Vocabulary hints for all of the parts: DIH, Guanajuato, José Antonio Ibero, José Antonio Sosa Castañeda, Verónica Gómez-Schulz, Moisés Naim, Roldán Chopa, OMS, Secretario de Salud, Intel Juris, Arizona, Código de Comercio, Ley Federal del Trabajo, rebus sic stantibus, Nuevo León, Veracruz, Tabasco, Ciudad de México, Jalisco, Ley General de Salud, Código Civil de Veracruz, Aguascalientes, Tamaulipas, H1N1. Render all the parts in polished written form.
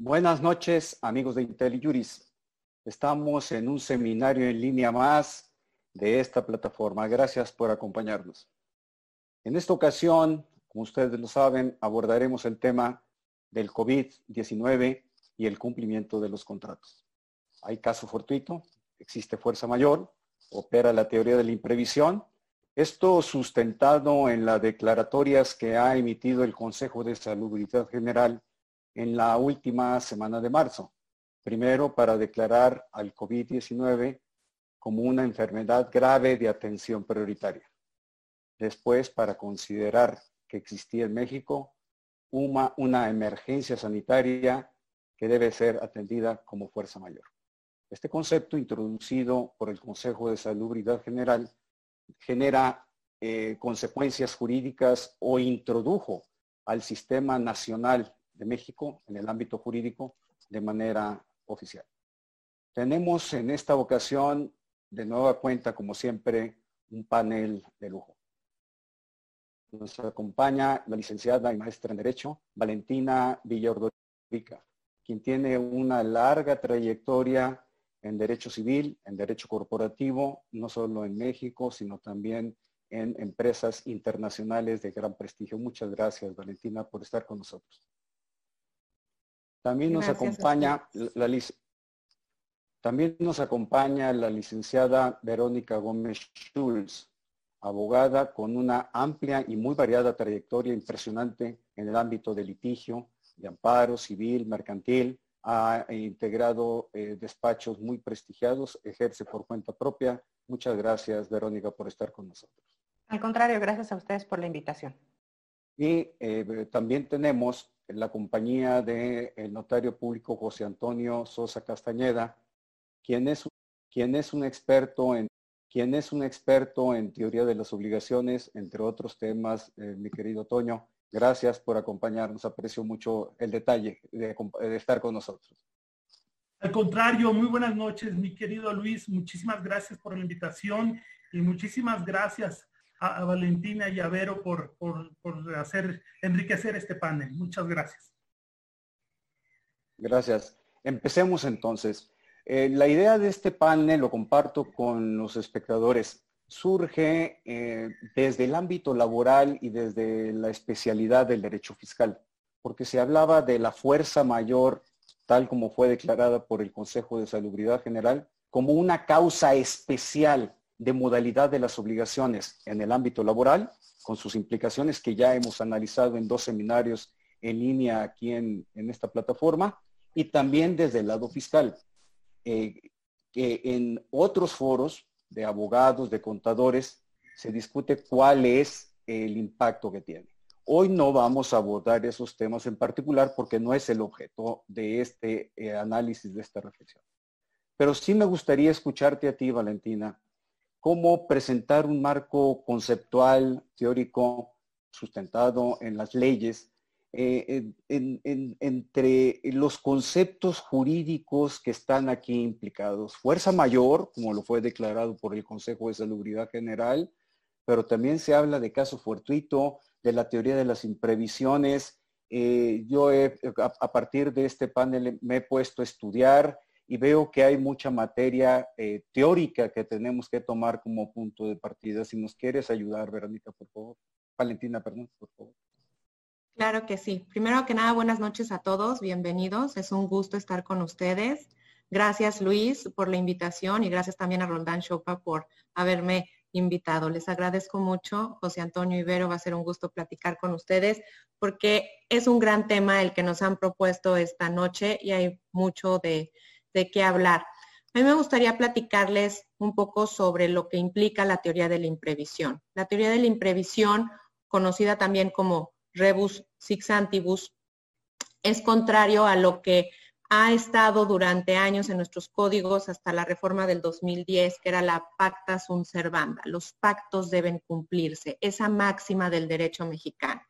Buenas noches, amigos de Intel Juris. Estamos en un seminario en línea más de esta plataforma. Gracias por acompañarnos. En esta ocasión, como ustedes lo saben, abordaremos el tema del COVID-19 y el cumplimiento de los contratos. Hay caso fortuito, existe fuerza mayor, opera la teoría de la imprevisión. Esto sustentado en las declaratorias que ha emitido el Consejo de Salubridad General en la última semana de marzo. Primero, para declarar al COVID-19 como una enfermedad grave de atención prioritaria. Después, para considerar que existía en México una emergencia sanitaria que debe ser atendida como fuerza mayor. Este concepto introducido por el Consejo de Salubridad General genera consecuencias jurídicas o introdujo al sistema nacional de México en el ámbito jurídico de manera oficial. Tenemos en esta ocasión, de nueva cuenta, como siempre, un panel de lujo. Nos acompaña la licenciada y maestra en Derecho, Valentina Villordóvica, quien tiene una larga trayectoria en Derecho Civil, en Derecho Corporativo, no solo en México, sino también en empresas internacionales de gran prestigio. Muchas gracias, Valentina, por estar con nosotros. También nos acompaña la licenciada Verónica Gómez-Schulz, abogada con una amplia y muy variada trayectoria impresionante en el ámbito de litigio, de amparo, civil, mercantil. Ha integrado despachos muy prestigiados, ejerce por cuenta propia. Muchas gracias, Verónica, por estar con nosotros. Al contrario, gracias a ustedes por la invitación. Y también tenemos la compañía del notario público José Antonio Sosa Castañeda, quien es un experto en teoría de las obligaciones, entre otros temas. Mi querido Toño, gracias por acompañarnos. Aprecio mucho el detalle de estar con nosotros. Al contrario, muy buenas noches, mi querido Luis. Muchísimas gracias por la invitación y muchísimas gracias a Valentina y a Vero por enriquecer este panel. Muchas gracias. Gracias. Empecemos entonces. La idea de este panel, lo comparto con los espectadores, surge desde el ámbito laboral y desde la especialidad del derecho fiscal, porque se hablaba de la fuerza mayor, tal como fue declarada por el Consejo de Salubridad General, como una causa especial de modalidad de las obligaciones en el ámbito laboral, con sus implicaciones que ya hemos analizado en dos seminarios en línea aquí en esta plataforma, y también desde el lado fiscal. Que en otros foros de abogados, de contadores, se discute cuál es el impacto que tiene. Hoy no vamos a abordar esos temas en particular porque no es el objeto de este análisis, de esta reflexión. Pero sí me gustaría escucharte a ti, Valentina, cómo presentar un marco conceptual, teórico, sustentado en las leyes, entre los conceptos jurídicos que están aquí implicados. Fuerza mayor, como lo fue declarado por el Consejo de Salubridad General, pero también se habla de caso fortuito, de la teoría de las imprevisiones. Yo a partir de este panel me he puesto a estudiar y veo que hay mucha materia teórica que tenemos que tomar como punto de partida. Si nos quieres ayudar, Verónica, por favor. Valentina, perdón, por favor. Claro que sí. Primero que nada, buenas noches a todos. Bienvenidos. Es un gusto estar con ustedes. Gracias, Luis, por la invitación y gracias también a Roldán Chopa por haberme invitado. Les agradezco mucho. José Antonio Ibero, va a ser un gusto platicar con ustedes porque es un gran tema el que nos han propuesto esta noche y hay mucho de qué hablar. A mí me gustaría platicarles un poco sobre lo que implica la teoría de la imprevisión. La teoría de la imprevisión, conocida también como rebus sic stantibus, es contrario a lo que ha estado durante años en nuestros códigos hasta la reforma del 2010, que era la pacta sunt servanda. Los pactos deben cumplirse, esa máxima del derecho mexicano.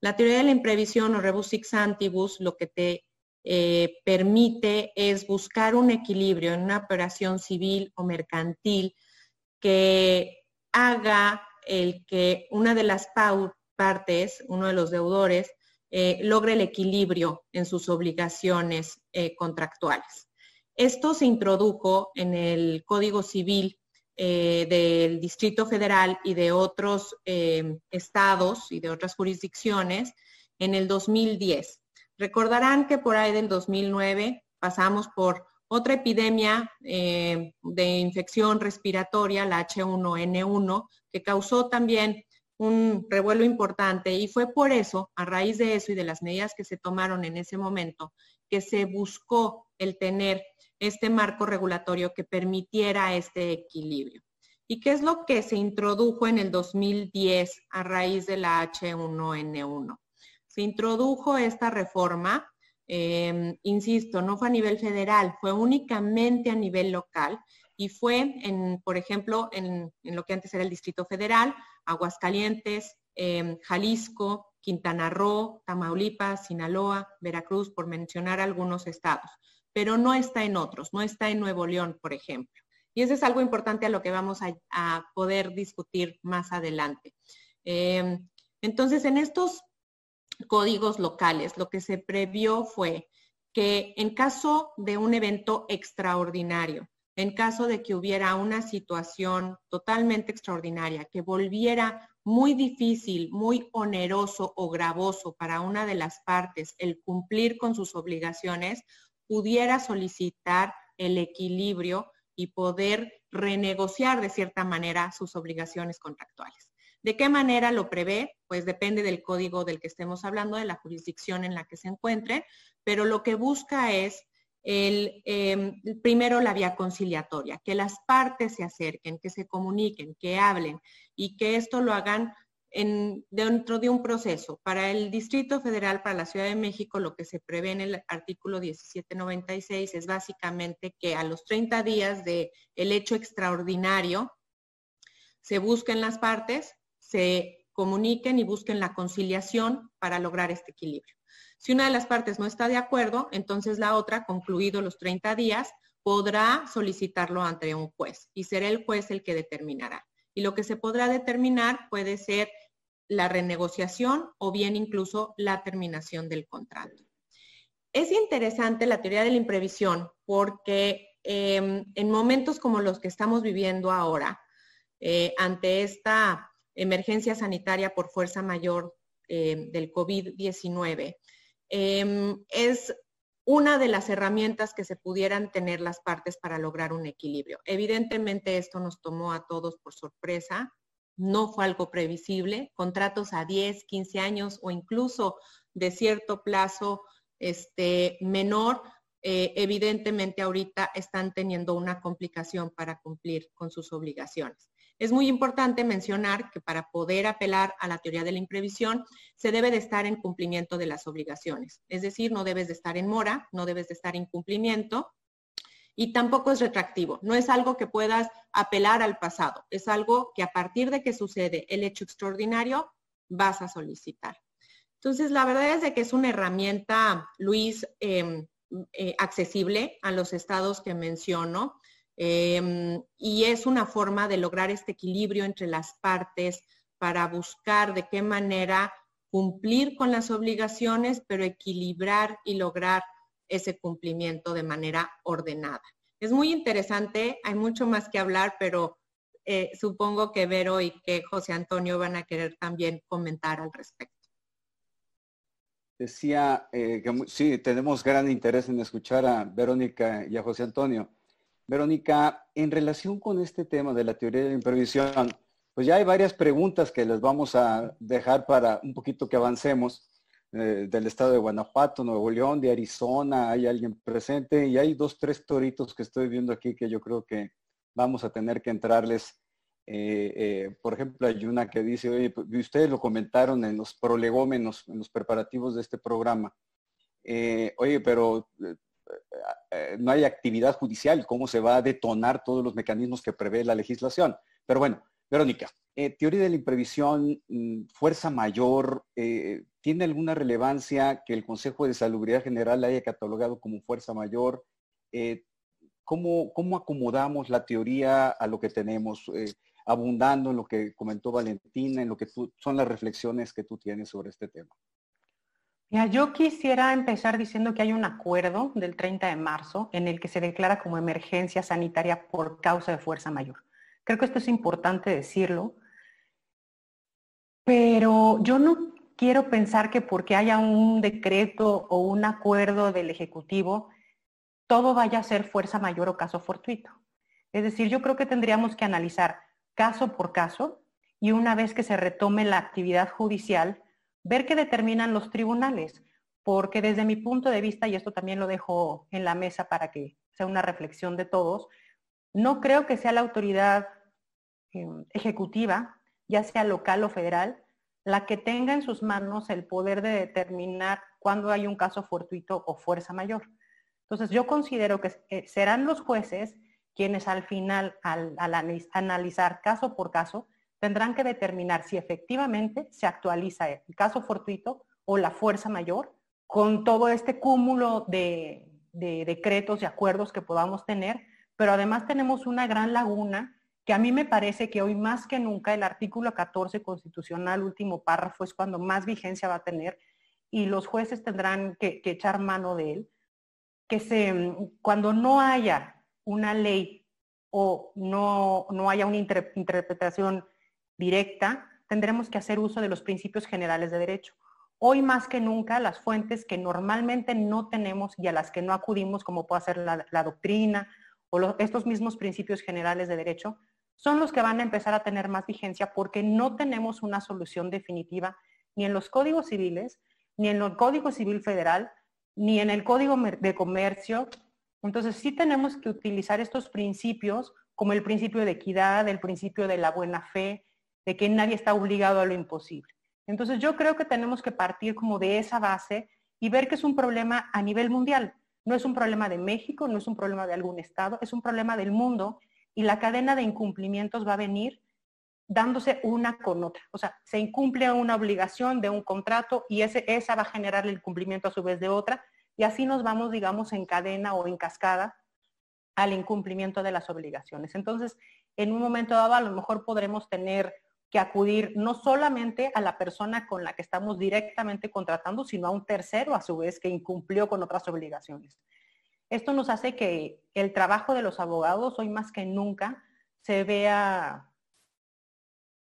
La teoría de la imprevisión o rebus sic stantibus lo que te permite es buscar un equilibrio en una operación civil o mercantil que haga el que una de las partes, uno de los deudores, logre el equilibrio en sus obligaciones contractuales. Esto se introdujo en el Código Civil del Distrito Federal y de otros estados y de otras jurisdicciones en el 2010. Recordarán que por ahí del 2009 pasamos por otra epidemia de infección respiratoria, la H1N1, que causó también un revuelo importante, y fue por eso, a raíz de eso y de las medidas que se tomaron en ese momento, que se buscó el tener este marco regulatorio que permitiera este equilibrio. ¿Y qué es lo que se introdujo en el 2010 a raíz de la H1N1? Se introdujo esta reforma, insisto, no fue a nivel federal, fue únicamente a nivel local, y fue, por ejemplo, en lo que antes era el Distrito Federal, Aguascalientes, Jalisco, Quintana Roo, Tamaulipas, Sinaloa, Veracruz, por mencionar algunos estados. Pero no está en otros, no está en Nuevo León, por ejemplo. Y eso es algo importante a lo que vamos a poder discutir más adelante. Entonces, en estos códigos locales, lo que se previó fue que en caso de un evento extraordinario, en caso de que hubiera una situación totalmente extraordinaria, que volviera muy difícil, muy oneroso o gravoso para una de las partes el cumplir con sus obligaciones, pudiera solicitar el equilibrio y poder renegociar de cierta manera sus obligaciones contractuales. ¿De qué manera lo prevé? Pues depende del código del que estemos hablando, de la jurisdicción en la que se encuentre, pero lo que busca es primero la vía conciliatoria, que las partes se acerquen, que se comuniquen, que hablen y que esto lo hagan dentro de un proceso. Para el Distrito Federal, para la Ciudad de México, lo que se prevé en el artículo 1796 es básicamente que a los 30 días del hecho extraordinario se busquen las partes, se comuniquen y busquen la conciliación para lograr este equilibrio. Si una de las partes no está de acuerdo, entonces la otra, concluidos los 30 días, podrá solicitarlo ante un juez y será el juez el que determinará. Y lo que se podrá determinar puede ser la renegociación o bien incluso la terminación del contrato. Es interesante la teoría de la imprevisión porque en momentos como los que estamos viviendo ahora, ante esta emergencia sanitaria por fuerza mayor del COVID-19, es una de las herramientas que se pudieran tener las partes para lograr un equilibrio. Evidentemente esto nos tomó a todos por sorpresa, no fue algo previsible, contratos a 10, 15 años o incluso de cierto plazo menor, evidentemente ahorita están teniendo una complicación para cumplir con sus obligaciones. Es muy importante mencionar que para poder apelar a la teoría de la imprevisión se debe de estar en cumplimiento de las obligaciones. Es decir, no debes de estar en mora, no debes de estar en incumplimiento y tampoco es retractivo. No es algo que puedas apelar al pasado. Es algo que a partir de que sucede el hecho extraordinario vas a solicitar. Entonces, la verdad es de que es una herramienta, Luis, accesible a los estados que menciono. Y es una forma de lograr este equilibrio entre las partes para buscar de qué manera cumplir con las obligaciones, pero equilibrar y lograr ese cumplimiento de manera ordenada. Es muy interesante, hay mucho más que hablar, pero supongo que Vero y que José Antonio van a querer también comentar al respecto. Decía que sí, tenemos gran interés en escuchar a Verónica y a José Antonio. Verónica, en relación con este tema de la teoría de la imprevisión, pues ya hay varias preguntas que les vamos a dejar para un poquito que avancemos del estado de Guanajuato, Nuevo León, de Arizona, hay alguien presente y hay dos, tres toritos que estoy viendo aquí que yo creo que vamos a tener que entrarles. Por ejemplo, hay una que dice, oye, ustedes lo comentaron en los prolegómenos, en los preparativos de este programa. Oye, pero no hay actividad judicial, cómo se va a detonar todos los mecanismos que prevé la legislación. Pero bueno, Verónica, teoría de la imprevisión, fuerza mayor, ¿tiene alguna relevancia que el Consejo de Salubridad General haya catalogado como fuerza mayor? ¿Cómo acomodamos la teoría a lo que tenemos? Abundando en lo que comentó Valentina, en lo que son las reflexiones que tú tienes sobre este tema. Mira, yo quisiera empezar diciendo que hay un acuerdo del 30 de marzo en el que se declara como emergencia sanitaria por causa de fuerza mayor. Creo que esto es importante decirlo, pero yo no quiero pensar que porque haya un decreto o un acuerdo del Ejecutivo, todo vaya a ser fuerza mayor o caso fortuito. Es decir, yo creo que tendríamos que analizar caso por caso y una vez que se retome la actividad judicial, ver qué determinan los tribunales, porque desde mi punto de vista, y esto también lo dejo en la mesa para que sea una reflexión de todos, no creo que sea la autoridad ejecutiva, ya sea local o federal, la que tenga en sus manos el poder de determinar cuándo hay un caso fortuito o fuerza mayor. Entonces yo considero que serán los jueces quienes al final, al analizar caso por caso, tendrán que determinar si efectivamente se actualiza el caso fortuito o la fuerza mayor con todo este cúmulo de decretos y acuerdos que podamos tener, pero además tenemos una gran laguna que a mí me parece que hoy más que nunca el artículo 14 constitucional, último párrafo, es cuando más vigencia va a tener y los jueces tendrán que echar mano de él, que cuando no haya una ley o no haya una interpretación directa, tendremos que hacer uso de los principios generales de derecho. Hoy más que nunca, las fuentes que normalmente no tenemos y a las que no acudimos, como puede ser la doctrina o estos mismos principios generales de derecho, son los que van a empezar a tener más vigencia porque no tenemos una solución definitiva ni en los códigos civiles, ni en el Código Civil Federal, ni en el Código de Comercio. Entonces sí tenemos que utilizar estos principios como el principio de equidad, el principio de la buena fe, de que nadie está obligado a lo imposible. Entonces yo creo que tenemos que partir como de esa base y ver que es un problema a nivel mundial. No es un problema de México, no es un problema de algún estado, es un problema del mundo y la cadena de incumplimientos va a venir dándose una con otra. O sea, se incumple una obligación de un contrato y esa va a generar el cumplimiento a su vez de otra y así nos vamos, digamos, en cadena o en cascada al incumplimiento de las obligaciones. Entonces, en un momento dado a lo mejor podremos tener que acudir no solamente a la persona con la que estamos directamente contratando, sino a un tercero a su vez que incumplió con otras obligaciones. Esto nos hace que el trabajo de los abogados hoy más que nunca se vea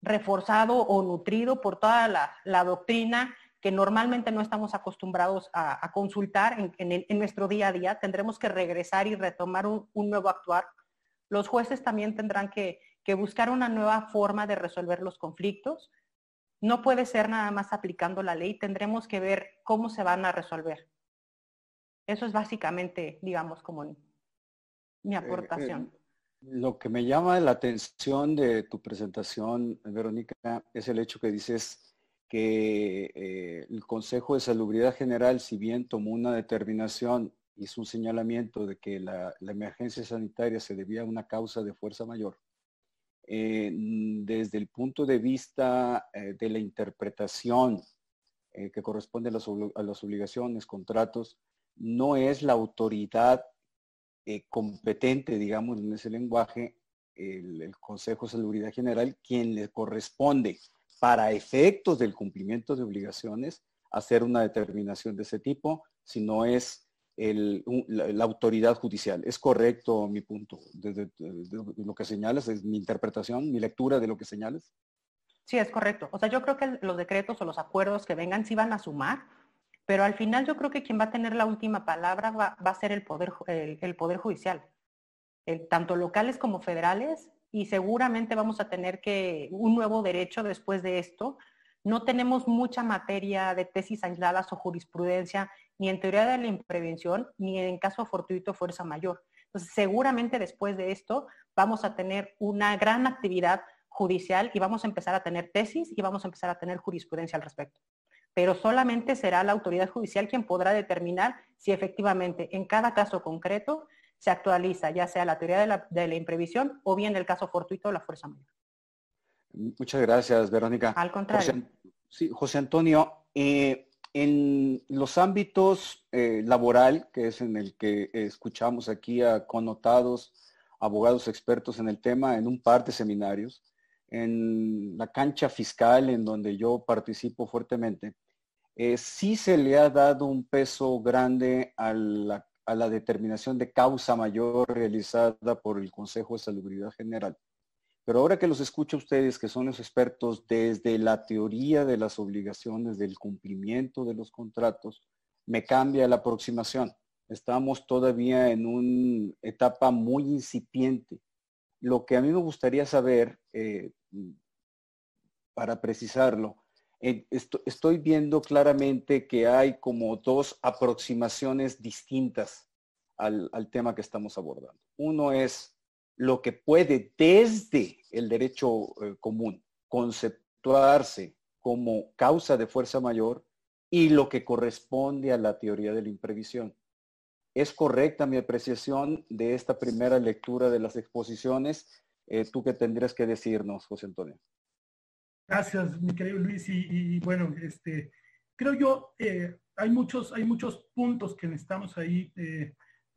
reforzado o nutrido por toda la doctrina que normalmente no estamos acostumbrados a consultar en nuestro día a día. Tendremos que regresar y retomar un nuevo actuar. Los jueces también tendrán que buscar una nueva forma de resolver los conflictos. No puede ser nada más aplicando la ley, tendremos que ver cómo se van a resolver. Eso es básicamente, digamos, como mi aportación. Lo que me llama la atención de tu presentación, Verónica, es el hecho que dices que el Consejo de Salubridad General, si bien tomó una determinación, hizo un señalamiento de que la emergencia sanitaria se debía a una causa de fuerza mayor, desde el punto de vista de la interpretación que corresponde a las obligaciones, contratos, no es la autoridad competente, digamos, en ese lenguaje, el Consejo de Salubridad General, quien le corresponde para efectos del cumplimiento de obligaciones hacer una determinación de ese tipo, sino es la autoridad judicial. ¿Es correcto mi punto de lo que señalas? ¿Es mi interpretación, mi lectura de lo que señalas? Sí, es correcto. O sea, yo creo que los decretos o los acuerdos que vengan sí van a sumar, pero al final yo creo que quien va a tener la última palabra va a ser el Poder Judicial, tanto locales como federales, y seguramente vamos a tener un nuevo derecho después de esto. No tenemos mucha materia de tesis aisladas o jurisprudencia, ni en teoría de la imprevención, ni en caso fortuito fuerza mayor. Entonces, seguramente después de esto vamos a tener una gran actividad judicial y vamos a empezar a tener tesis y vamos a empezar a tener jurisprudencia al respecto. Pero solamente será la autoridad judicial quien podrá determinar si efectivamente en cada caso concreto se actualiza, ya sea la teoría de la imprevisión o bien el caso fortuito o la fuerza mayor. Muchas gracias, Verónica. Al contrario. José Antonio, en los ámbitos laboral, que es en el que escuchamos aquí a connotados abogados expertos en el tema, en un par de seminarios, en la cancha fiscal en donde yo participo fuertemente, sí se le ha dado un peso grande a la determinación de causa mayor realizada por el Consejo de Salubridad General. Pero ahora que los escucho a ustedes, que son los expertos desde la teoría de las obligaciones, del cumplimiento de los contratos, me cambia la aproximación. Estamos todavía en una etapa muy incipiente. Lo que a mí me gustaría saber, para precisarlo, estoy viendo claramente que hay como dos aproximaciones distintas al tema que estamos abordando. Uno es lo que puede desde el derecho común conceptuarse como causa de fuerza mayor y lo que corresponde a la teoría de la imprevisión. Es correcta mi apreciación de esta primera lectura de las exposiciones. ¿Tú qué tendrías que decirnos, José Antonio? Gracias, mi querido Luis. Y bueno, creo yo hay muchos puntos que necesitamos ahí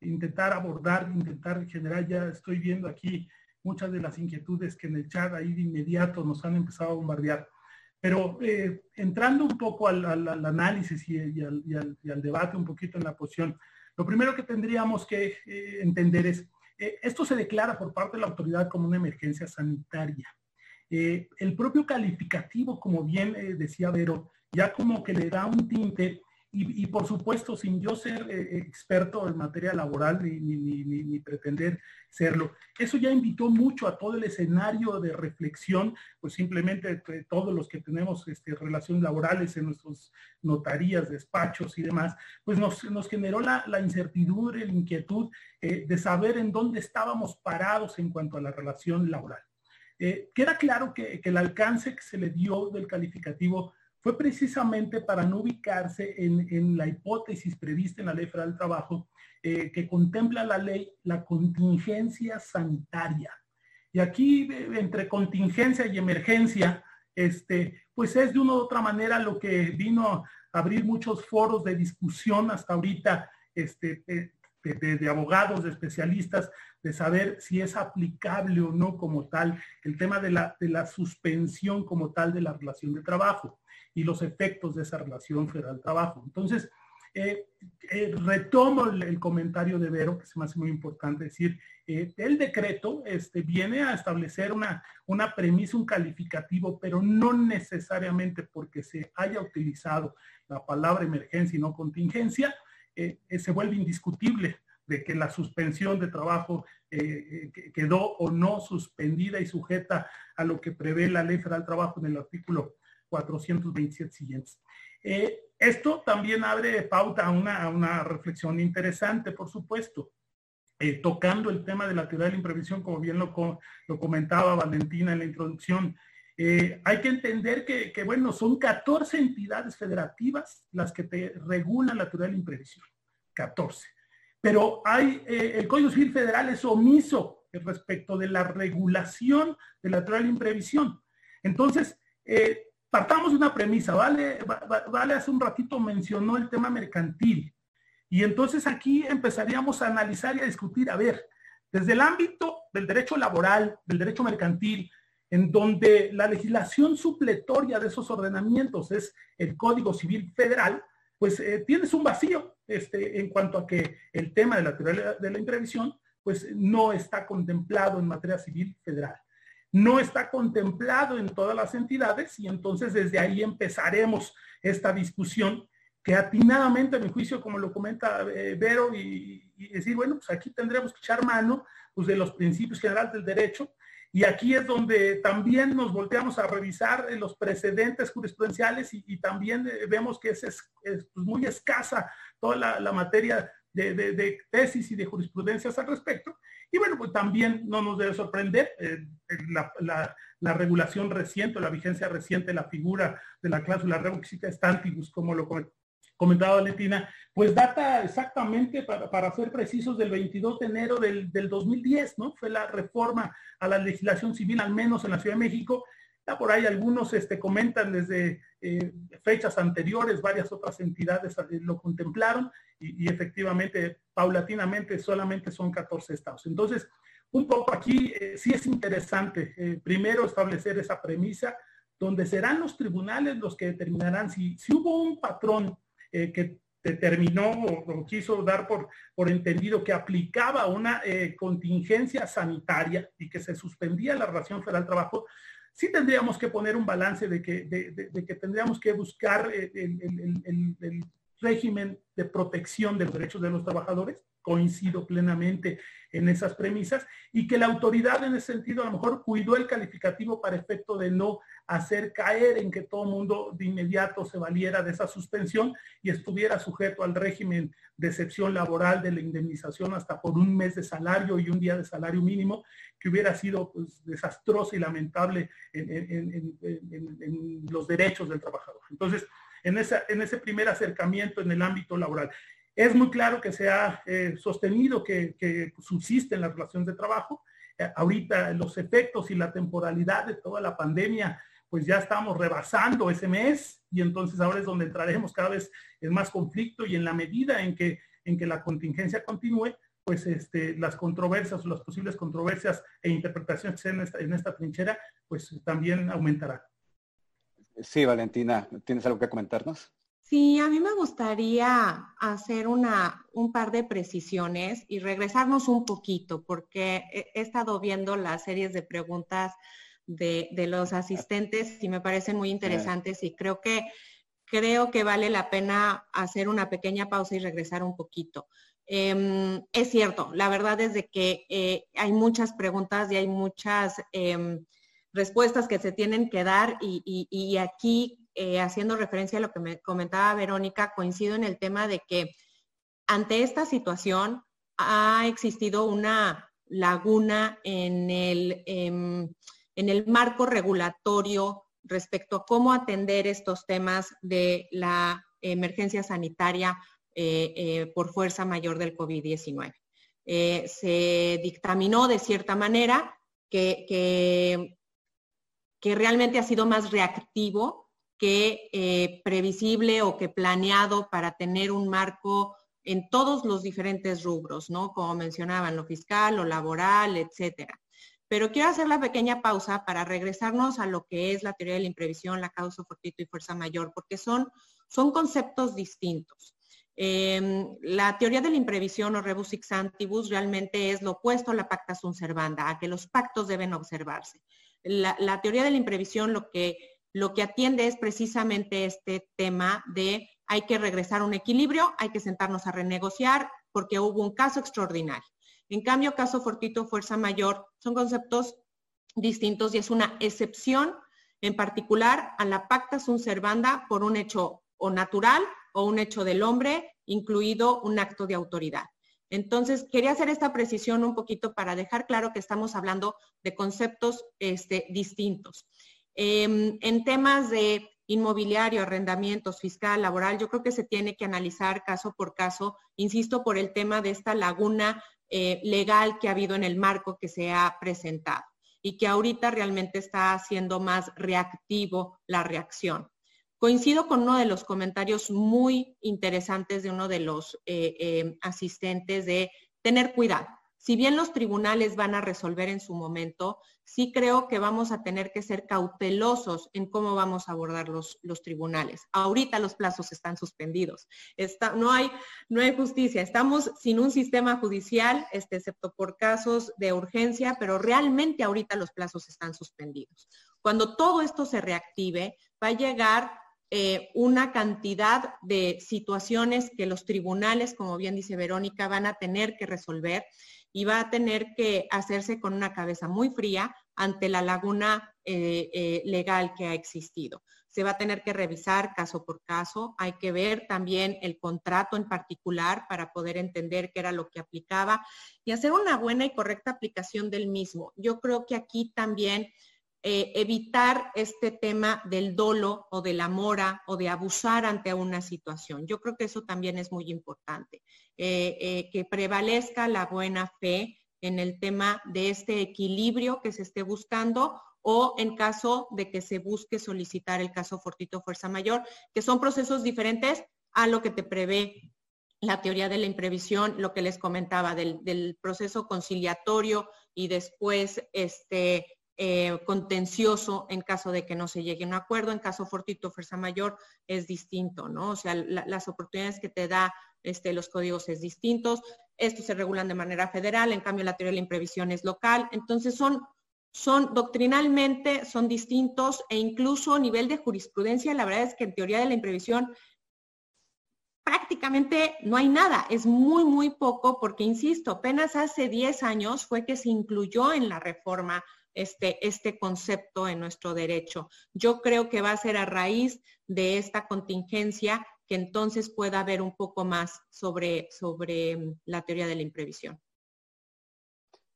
intentar abordar, intentar generar. Ya estoy viendo aquí muchas de las inquietudes que en el chat ahí de inmediato nos han empezado a bombardear. Pero entrando un poco al análisis y al debate un poquito en la posición, lo primero que tendríamos que entender es, esto se declara por parte de la autoridad como una emergencia sanitaria. El propio calificativo, como bien decía Vero, ya como que le da un tinte y por supuesto, sin yo ser experto en materia laboral ni pretender serlo, eso ya invitó mucho a todo el escenario de reflexión, pues simplemente todos los que tenemos relaciones laborales en nuestras notarías, despachos y demás, pues nos generó la incertidumbre, la inquietud de saber en dónde estábamos parados en cuanto a la relación laboral. Queda claro que el alcance que se le dio del calificativo fue precisamente para no ubicarse en la hipótesis prevista en la Ley Federal del Trabajo que contempla la ley, la contingencia sanitaria. Y aquí, entre contingencia y emergencia, pues es de una u otra manera lo que vino a abrir muchos foros de discusión hasta ahorita, de abogados, de especialistas, de saber si es aplicable o no como tal el tema de la suspensión como tal de la relación de trabajo y los efectos de esa relación federal trabajo. Entonces, retomo el comentario de Vero, que se me hace muy importante decir, el decreto viene a establecer una premisa, un calificativo, pero no necesariamente porque se haya utilizado la palabra emergencia y no contingencia, se vuelve indiscutible de que la suspensión de trabajo quedó o no suspendida y sujeta a lo que prevé la Ley Federal del Trabajo en el artículo 427 siguientes. Esto también abre pauta a una reflexión interesante, por supuesto, tocando el tema de la teoría de la imprevisión, como bien lo comentaba Valentina en la introducción. Hay que entender que, bueno, son 14 entidades federativas las que te regulan la teoría de la imprevisión, 14. Pero el Código Civil Federal es omiso respecto de la regulación de la teoría de la imprevisión. Entonces, partamos de una premisa. Vale hace un ratito mencionó el tema mercantil. Y entonces aquí empezaríamos a analizar y a discutir, a ver, desde el ámbito del derecho laboral, del derecho mercantil, en donde la legislación supletoria de esos ordenamientos es el Código Civil Federal, pues tienes un vacío en cuanto a que el tema de la teoría de la imprevisión pues no está contemplado en materia civil federal. No está contemplado en todas las entidades y entonces desde ahí empezaremos esta discusión que atinadamente, a mi juicio, como lo comenta Vero, y decir, bueno, pues aquí tendremos que echar mano pues, de los principios generales del derecho. Y aquí es donde también nos volteamos a revisar los precedentes jurisprudenciales y también vemos que es muy escasa toda la materia de tesis y de jurisprudencias al respecto. Y bueno, pues también no nos debe sorprender la regulación reciente, la vigencia reciente de la figura de la cláusula rebus sic stantibus, como lo comentaba Valentina, pues data exactamente, para ser precisos, del 22 de enero del 2010, ¿no? Fue la reforma a la legislación civil, al menos en la Ciudad de México. Ya por ahí algunos comentan desde fechas anteriores, varias otras entidades lo contemplaron y efectivamente, paulatinamente, solamente son 14 estados. Entonces, un poco aquí sí es interesante, primero establecer esa premisa, donde serán los tribunales los que determinarán si hubo un patrón que determinó o quiso dar por entendido que aplicaba una contingencia sanitaria y que se suspendía la relación federal trabajo. Sí tendríamos que poner un balance de que tendríamos que buscar el régimen de protección de los derechos de los trabajadores. Coincido plenamente en esas premisas, y que la autoridad en ese sentido a lo mejor cuidó el calificativo para efecto de no hacer caer en que todo mundo de inmediato se valiera de esa suspensión y estuviera sujeto al régimen de excepción laboral de la indemnización hasta por un mes de salario y un día de salario mínimo, que hubiera sido pues, desastroso y lamentable en los derechos del trabajador. Entonces, en ese primer acercamiento en el ámbito laboral, es muy claro que se ha sostenido que subsisten las relaciones de trabajo. Ahorita los efectos y la temporalidad de toda la pandemia, pues ya estamos rebasando ese mes, y entonces ahora es donde entraremos cada vez en más conflicto, y en la medida en que la contingencia continúe, pues las controversias, las posibles controversias e interpretaciones que se den en esta trinchera, pues también aumentarán. Sí, Valentina, ¿tienes algo que comentarnos? Sí, a mí me gustaría hacer un par de precisiones y regresarnos un poquito, porque he estado viendo las series de preguntas de los asistentes y me parecen muy interesantes, y creo que vale la pena hacer una pequeña pausa y regresar un poquito. Es cierto, la verdad es de que hay muchas preguntas y hay muchas respuestas que se tienen que dar, y aquí... haciendo referencia a lo que me comentaba Verónica, coincido en el tema de que ante esta situación ha existido una laguna en el marco regulatorio respecto a cómo atender estos temas de la emergencia sanitaria por fuerza mayor del COVID-19. Se dictaminó de cierta manera que realmente ha sido más reactivo que previsible o que planeado, para tener un marco en todos los diferentes rubros, ¿no? Como mencionaban, lo fiscal, lo laboral, etcétera. Pero quiero hacer la pequeña pausa para regresarnos a lo que es la teoría de la imprevisión, la causa fortuita y fuerza mayor, porque son conceptos distintos. La teoría de la imprevisión o rebus sic stantibus realmente es lo opuesto a la pacta sunt servanda, a que los pactos deben observarse. La teoría de la imprevisión lo que atiende es precisamente este tema de hay que regresar a un equilibrio, hay que sentarnos a renegociar porque hubo un caso extraordinario. En cambio, caso fortuito, fuerza mayor, son conceptos distintos y es una excepción en particular a la pacta sunt servanda por un hecho o natural o un hecho del hombre, incluido un acto de autoridad. Entonces, quería hacer esta precisión un poquito para dejar claro que estamos hablando de conceptos distintos. En temas de inmobiliario, arrendamientos, fiscal, laboral, yo creo que se tiene que analizar caso por caso, insisto, por el tema de esta laguna legal que ha habido en el marco que se ha presentado y que ahorita realmente está haciendo más reactivo la reacción. Coincido con uno de los comentarios muy interesantes de uno de los asistentes de tener cuidado. Si bien los tribunales van a resolver en su momento, sí creo que vamos a tener que ser cautelosos en cómo vamos a abordar los tribunales. Ahorita los plazos están suspendidos. No hay justicia. Estamos sin un sistema judicial, excepto por casos de urgencia, pero realmente ahorita los plazos están suspendidos. Cuando todo esto se reactive, va a llegar una cantidad de situaciones que los tribunales, como bien dice Verónica, van a tener que resolver. Y va a tener que hacerse con una cabeza muy fría ante la laguna legal que ha existido. Se va a tener que revisar caso por caso, hay que ver también el contrato en particular para poder entender qué era lo que aplicaba y hacer una buena y correcta aplicación del mismo. Yo creo que aquí también evitar este tema del dolo o de la mora o de abusar ante una situación. Yo creo que eso también es muy importante, que prevalezca la buena fe en el tema de este equilibrio que se esté buscando o en caso de que se busque solicitar el caso fortuito fuerza mayor, que son procesos diferentes a lo que te prevé la teoría de la imprevisión, lo que les comentaba del proceso conciliatorio y después contencioso en caso de que no se llegue a un acuerdo. En caso fortuito, fuerza mayor, es distinto, ¿no? O sea, las oportunidades que te da los códigos es distintos. Estos se regulan de manera federal, en cambio la teoría de la imprevisión es local. Entonces doctrinalmente son distintos, e incluso a nivel de jurisprudencia, la verdad es que en teoría de la imprevisión prácticamente no hay nada, es muy, muy poco, porque insisto, apenas hace 10 años fue que se incluyó en la reforma este concepto en nuestro derecho. Yo creo que va a ser a raíz de esta contingencia que entonces pueda haber un poco más sobre la teoría de la imprevisión.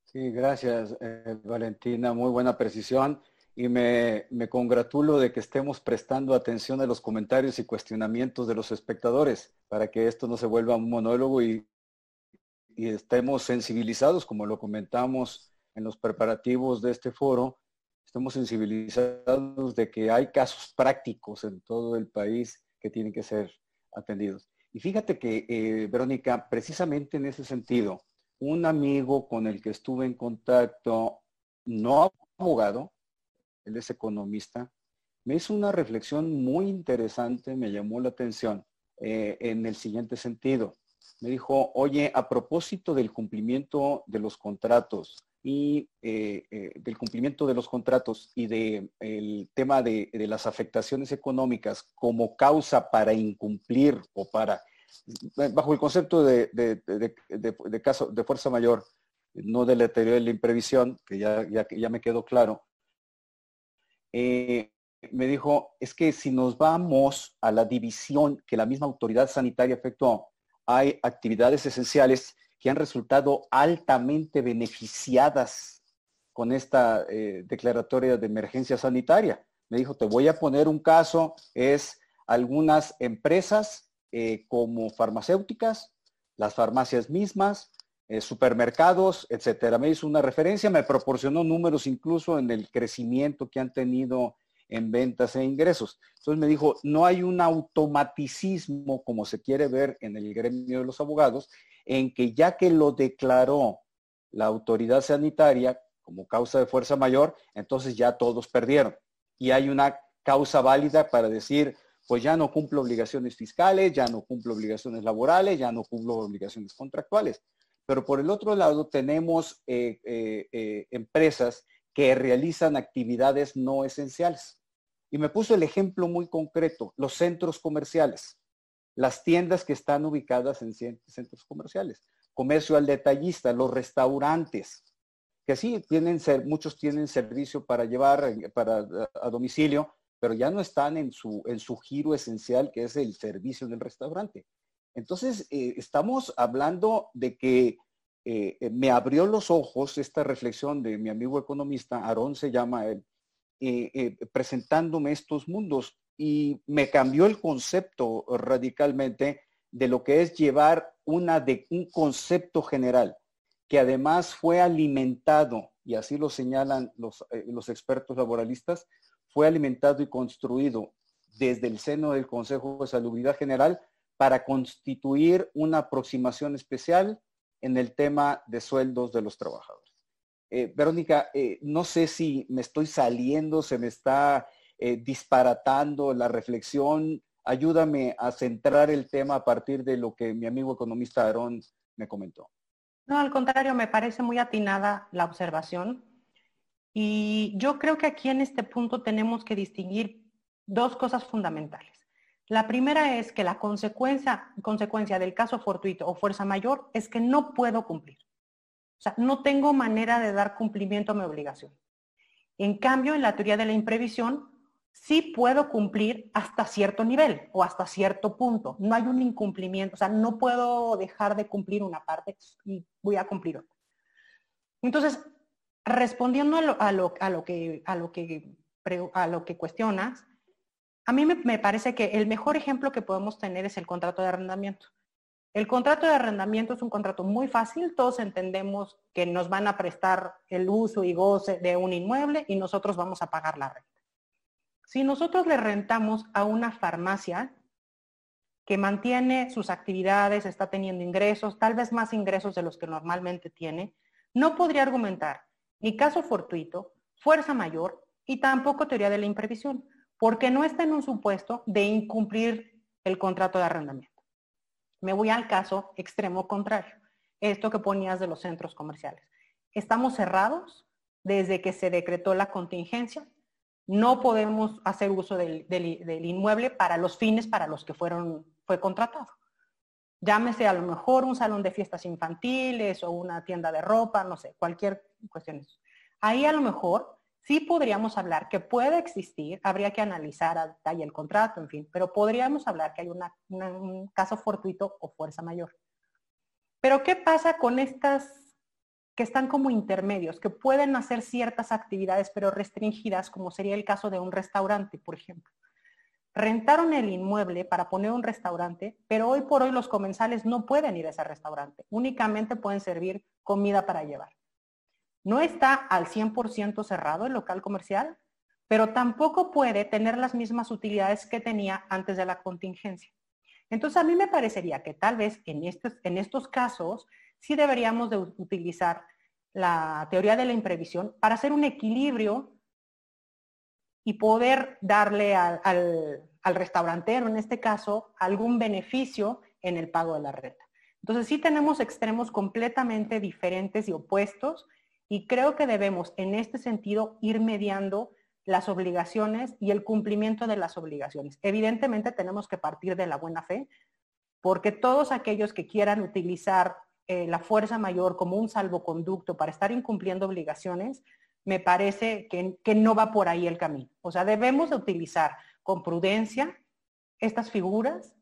Sí, gracias, Valentina, muy buena precisión, y me congratulo de que estemos prestando atención a los comentarios y cuestionamientos de los espectadores para que esto no se vuelva un monólogo y estemos sensibilizados, como lo comentamos en los preparativos de este foro, estamos sensibilizados de que hay casos prácticos en todo el país que tienen que ser atendidos. Y fíjate que, Verónica, precisamente en ese sentido, un amigo con el que estuve en contacto, no abogado, él es economista, me hizo una reflexión muy interesante, me llamó la atención en el siguiente sentido. Me dijo, oye, a propósito del cumplimiento de los contratos y del tema de las afectaciones económicas como causa para incumplir o para, bajo el concepto de caso de fuerza mayor, no del deterioro de la imprevisión, que ya me quedó claro, me dijo, es que si nos vamos a la división que la misma autoridad sanitaria efectuó, hay actividades esenciales que han resultado altamente beneficiadas con esta declaratoria de emergencia sanitaria. Me dijo, te voy a poner un caso, es algunas empresas como farmacéuticas, las farmacias mismas, supermercados, etcétera. Me hizo una referencia, me proporcionó números incluso en el crecimiento que han tenido en ventas e ingresos. Entonces me dijo, no hay un automaticismo como se quiere ver en el gremio de los abogados, en que ya que lo declaró la autoridad sanitaria como causa de fuerza mayor, entonces ya todos perdieron. Y hay una causa válida para decir, pues ya no cumplo obligaciones fiscales, ya no cumplo obligaciones laborales, ya no cumplo obligaciones contractuales. Pero por el otro lado tenemos empresas que realizan actividades no esenciales. Y me puso el ejemplo muy concreto, los centros comerciales. Las tiendas que están ubicadas en centros comerciales, comercio al detallista, los restaurantes, que sí, muchos tienen servicio para llevar a domicilio, pero ya no están en su giro esencial, que es el servicio del restaurante. Entonces, estamos hablando de que me abrió los ojos esta reflexión de mi amigo economista, Aarón se llama él, presentándome estos mundos. Y me cambió el concepto radicalmente de lo que es llevar un concepto general, que además fue alimentado, y así lo señalan los expertos laboralistas, fue alimentado y construido desde el seno del Consejo de Salubridad General para constituir una aproximación especial en el tema de sueldos de los trabajadores. Verónica, no sé si me estoy saliendo, se me está disparatando la reflexión, ayúdame a centrar el tema a partir de lo que mi amigo economista Aarón me comentó. No, al contrario, me parece muy atinada la observación, y yo creo que aquí en este punto tenemos que distinguir dos cosas fundamentales. La primera es que la consecuencia del caso fortuito o fuerza mayor es que no puedo cumplir. O sea, no tengo manera de dar cumplimiento a mi obligación. En cambio, en la teoría de la imprevisión, sí puedo cumplir hasta cierto nivel o hasta cierto punto. No hay un incumplimiento, o sea, no puedo dejar de cumplir una parte y voy a cumplir otra. Entonces, respondiendo a lo que cuestionas, a mí me parece que el mejor ejemplo que podemos tener es el contrato de arrendamiento. El contrato de arrendamiento es un contrato muy fácil, todos entendemos que nos van a prestar el uso y goce de un inmueble y nosotros vamos a pagar la renta. Si nosotros le rentamos a una farmacia que mantiene sus actividades, está teniendo ingresos, tal vez más ingresos de los que normalmente tiene, no podría argumentar ni caso fortuito, fuerza mayor y tampoco teoría de la imprevisión, porque no está en un supuesto de incumplir el contrato de arrendamiento. Me voy al caso extremo contrario, esto que ponías de los centros comerciales. Estamos cerrados desde que se decretó la contingencia, no podemos hacer uso del inmueble para los fines para los que fue contratado. Llámese a lo mejor un salón de fiestas infantiles o una tienda de ropa, no sé, cualquier cuestión. Ahí a lo mejor sí podríamos hablar que puede existir, habría que analizar a detalle el contrato, en fin, pero podríamos hablar que hay un caso fortuito o fuerza mayor. Pero ¿qué pasa con estas que están como intermedios, que pueden hacer ciertas actividades pero restringidas, como sería el caso de un restaurante, por ejemplo? Rentaron el inmueble para poner un restaurante, pero hoy por hoy los comensales no pueden ir a ese restaurante. Únicamente pueden servir comida para llevar. No está al 100% cerrado el local comercial, pero tampoco puede tener las mismas utilidades que tenía antes de la contingencia. Entonces, a mí me parecería que tal vez en estos casos sí deberíamos de utilizar la teoría de la imprevisión para hacer un equilibrio y poder darle al restaurantero, en este caso, algún beneficio en el pago de la renta. Entonces, sí tenemos extremos completamente diferentes y opuestos, y creo que debemos, en este sentido, ir mediando las obligaciones y el cumplimiento de las obligaciones. Evidentemente, tenemos que partir de la buena fe, porque todos aquellos que quieran utilizar la fuerza mayor como un salvoconducto para estar incumpliendo obligaciones, me parece que no va por ahí el camino. O sea, debemos de utilizar con prudencia estas figuras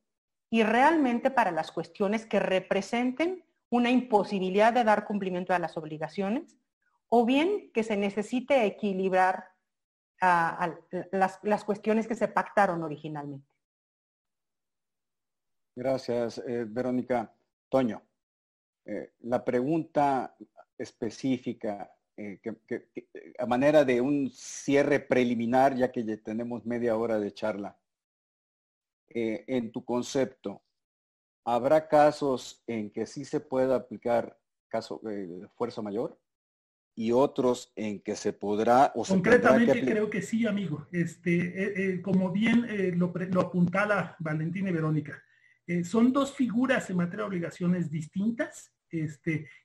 y realmente para las cuestiones que representen una imposibilidad de dar cumplimiento a las obligaciones, o bien que se necesite equilibrar las cuestiones que se pactaron originalmente. Gracias, Verónica. Toño, la pregunta específica, a manera de un cierre preliminar, ya que ya tenemos media hora de charla, en tu concepto, ¿habrá casos en que sí se pueda aplicar caso fuerza mayor y otros en que se podrá o se Concretamente tendrá que creo que sí, amigo. Como bien lo apuntala Valentina y Verónica, son dos figuras en materia de obligaciones distintas.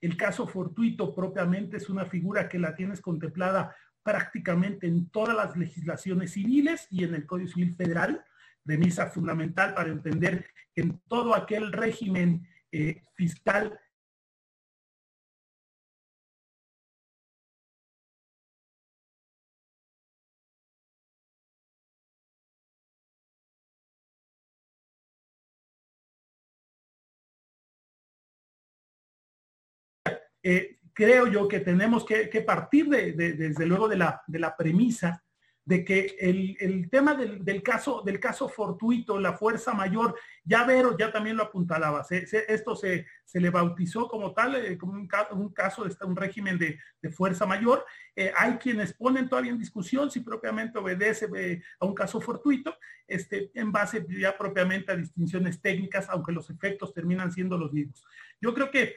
El caso fortuito propiamente es una figura que la tienes contemplada prácticamente en todas las legislaciones civiles y en el Código Civil Federal, premisa fundamental para entender que en todo aquel régimen fiscal creo yo que tenemos que partir desde luego de la premisa de que el tema del caso fortuito, la fuerza mayor, ya Vero ya también lo apuntalaba, esto se le bautizó como tal, como un régimen de fuerza mayor. Hay quienes ponen todavía en discusión si propiamente obedece a un caso fortuito, en base ya propiamente a distinciones técnicas, aunque los efectos terminan siendo los mismos. Yo creo que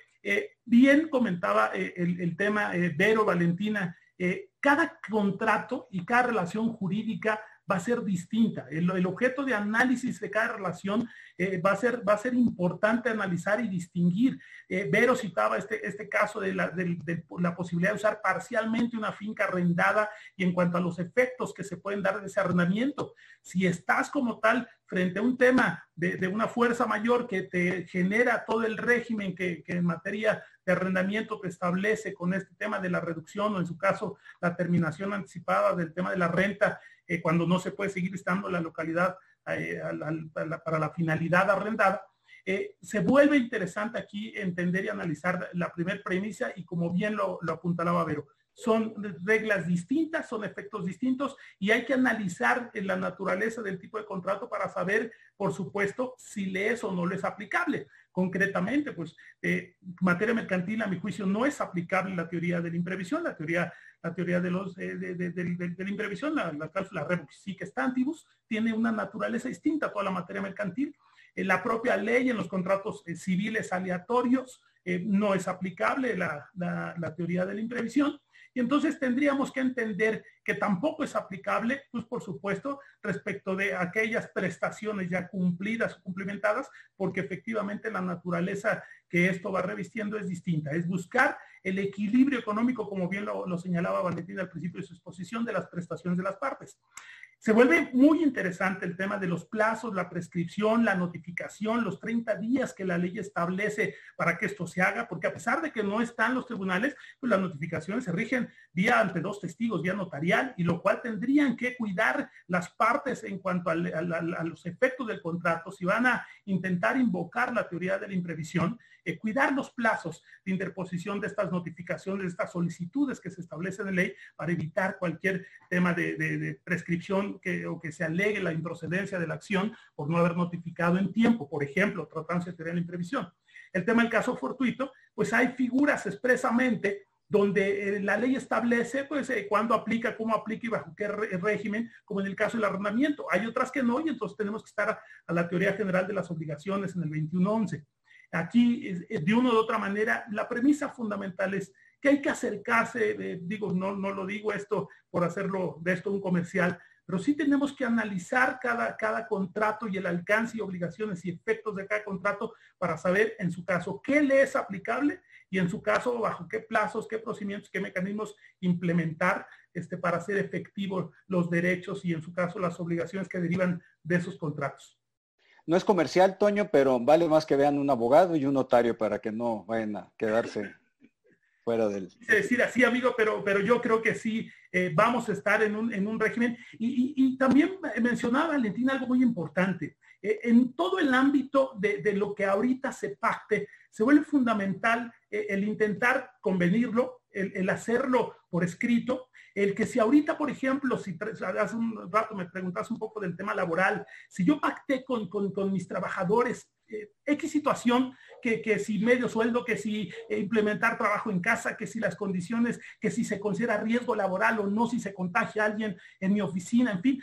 bien comentaba el tema Vero, Valentina, cada contrato y cada relación jurídica va a ser distinta. El objeto de análisis de cada relación va a ser importante analizar y distinguir. Vero citaba este caso de la posibilidad de usar parcialmente una finca arrendada y en cuanto a los efectos que se pueden dar de ese arrendamiento. Si estás como tal frente a un tema de una fuerza mayor que te genera todo el régimen que en materia de arrendamiento te establece con este tema de la reducción o en su caso la terminación anticipada del tema de la renta, cuando no se puede seguir estando la localidad para la finalidad arrendada, se vuelve interesante aquí entender y analizar la primera premisa y como bien lo apuntalaba Vero, son reglas distintas, son efectos distintos y hay que analizar la naturaleza del tipo de contrato para saber, por supuesto, si le es o no le es aplicable. Concretamente, pues, materia mercantil, a mi juicio, no es aplicable la teoría de la imprevisión, la teoría de la imprevisión, la cláusula rebus sic stantibus, tiene una naturaleza distinta a toda la materia mercantil. La propia ley en los contratos civiles aleatorios no es aplicable la teoría de la imprevisión. y entonces tendríamos que entender que tampoco es aplicable, pues por supuesto, respecto de aquellas prestaciones ya cumplidas o cumplimentadas, porque efectivamente la naturaleza que esto va revistiendo es distinta. Es buscar el equilibrio económico, como bien lo señalaba Valentina al principio de su exposición, de las prestaciones de las partes. Se vuelve muy interesante el tema de los plazos, la prescripción, la notificación, los 30 días que la ley establece para que esto se haga, porque a pesar de que no están los tribunales, pues las notificaciones se rigen vía ante dos testigos, vía notarial, y lo cual tendrían que cuidar las partes en cuanto a los efectos del contrato. Si van a intentar invocar la teoría de la imprevisión, cuidar los plazos de interposición de estas notificaciones, de estas solicitudes que se establecen en ley para evitar cualquier tema de prescripción o que se alegue la improcedencia de la acción por no haber notificado en tiempo, por ejemplo, tratándose de tener la imprevisión. El tema del caso fortuito, pues hay figuras expresamente donde la ley establece pues cuándo aplica, cómo aplica y bajo qué régimen, como en el caso del arrendamiento. Hay otras que no, y entonces tenemos que estar a la teoría general de las obligaciones en el 2111. Aquí, de una u otra manera, la premisa fundamental es que hay que acercarse, no lo digo esto por hacerlo de esto un comercial, pero sí tenemos que analizar cada contrato y el alcance y obligaciones y efectos de cada contrato para saber, en su caso, qué le es aplicable y, en su caso, bajo qué plazos, qué procedimientos, qué mecanismos implementar para hacer efectivos los derechos y, en su caso, las obligaciones que derivan de esos contratos. No es comercial, Toño, pero vale más que vean un abogado y un notario para que no vayan a quedarse fuera del... Quise decir así, amigo, pero yo creo que sí vamos a estar en un régimen. Y también mencionaba Valentina algo muy importante. En todo el ámbito de lo que ahorita se pacte, se vuelve fundamental el intentar convenirlo, el hacerlo por escrito, el que si ahorita, por ejemplo, si hace un rato me preguntas un poco del tema laboral, si yo pacté con mis trabajadores, X situación, que si medio sueldo, que si implementar trabajo en casa, que si las condiciones, que si se considera riesgo laboral o no, si se contagia alguien en mi oficina, en fin,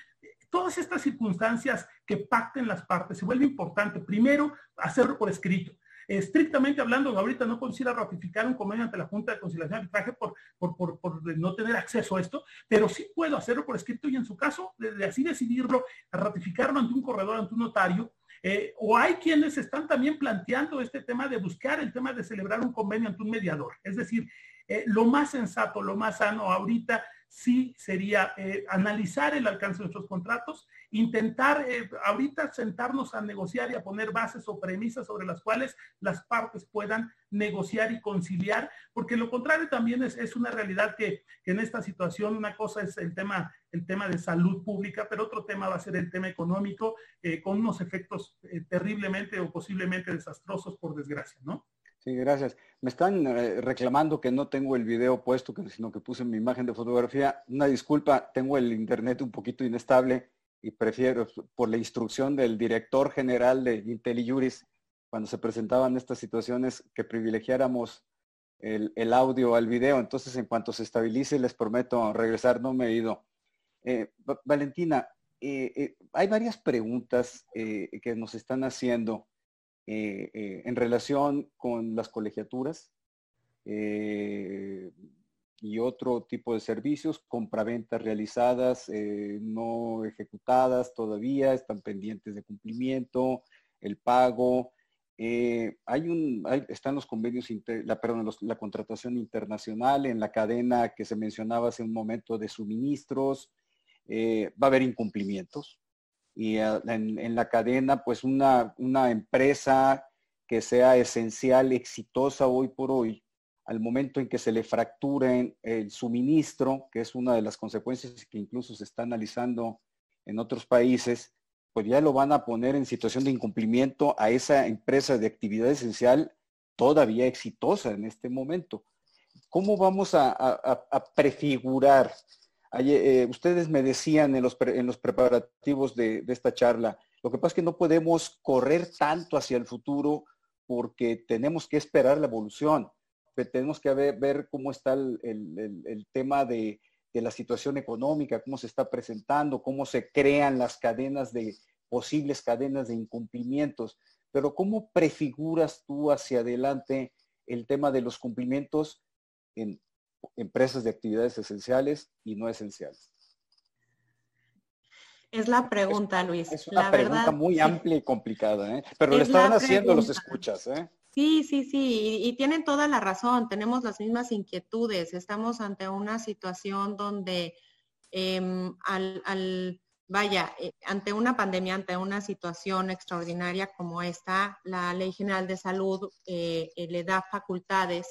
todas estas circunstancias que pacten las partes, se vuelve importante, primero, hacerlo por escrito. Estrictamente hablando, ahorita no considera ratificar un convenio ante la Junta de Conciliación y Arbitraje por no tener acceso a esto, pero sí puedo hacerlo por escrito y, en su caso, de así decidirlo, ratificarlo ante un corredor, ante un notario. O hay quienes están también planteando este tema de buscar el tema de celebrar un convenio ante un mediador. Es decir, lo más sensato, lo más sano ahorita sí sería analizar el alcance de nuestros contratos, intentar ahorita sentarnos a negociar y a poner bases o premisas sobre las cuales las partes puedan negociar y conciliar, porque lo contrario también es una realidad que en esta situación una cosa es el tema de salud pública, pero otro tema va a ser el tema económico, con unos efectos terriblemente o posiblemente desastrosos, por desgracia, ¿no? Sí, gracias. Me están reclamando que no tengo el video puesto, sino que puse mi imagen de fotografía. Una disculpa, tengo el internet un poquito inestable y prefiero, por la instrucción del director general de Intel Juris, cuando se presentaban estas situaciones, que privilegiáramos el audio al video. Entonces, en cuanto se estabilice, les prometo regresar, no me he ido. Valentina, hay varias preguntas que nos están haciendo. En relación con las colegiaturas y otro tipo de servicios, compraventas realizadas, no ejecutadas todavía, están pendientes de cumplimiento, el pago. Están los convenios, la contratación internacional en la cadena que se mencionaba hace un momento de suministros. Va a haber incumplimientos. Y en la cadena, pues una empresa que sea esencial, exitosa hoy por hoy, al momento en que se le fracturen el suministro, que es una de las consecuencias que incluso se está analizando en otros países, pues ya lo van a poner en situación de incumplimiento a esa empresa de actividad esencial todavía exitosa en este momento. ¿Cómo vamos a prefigurar? Ustedes me decían en los preparativos de esta charla, lo que pasa es que no podemos correr tanto hacia el futuro porque tenemos que esperar la evolución, pero tenemos que ver cómo está el tema de la situación económica, cómo se está presentando, cómo se crean las posibles cadenas de incumplimientos. Pero ¿cómo prefiguras tú hacia adelante el tema de los cumplimientos en empresas de actividades esenciales y no esenciales? Es la pregunta, Luis. Es una pregunta muy amplia y complicada, ¿eh? Pero lo estaban haciendo los escuchas, ¿eh? Sí, y tienen toda la razón. Tenemos las mismas inquietudes. Estamos ante una situación donde, ante una pandemia, ante una situación extraordinaria como esta, la Ley General de Salud le da facultades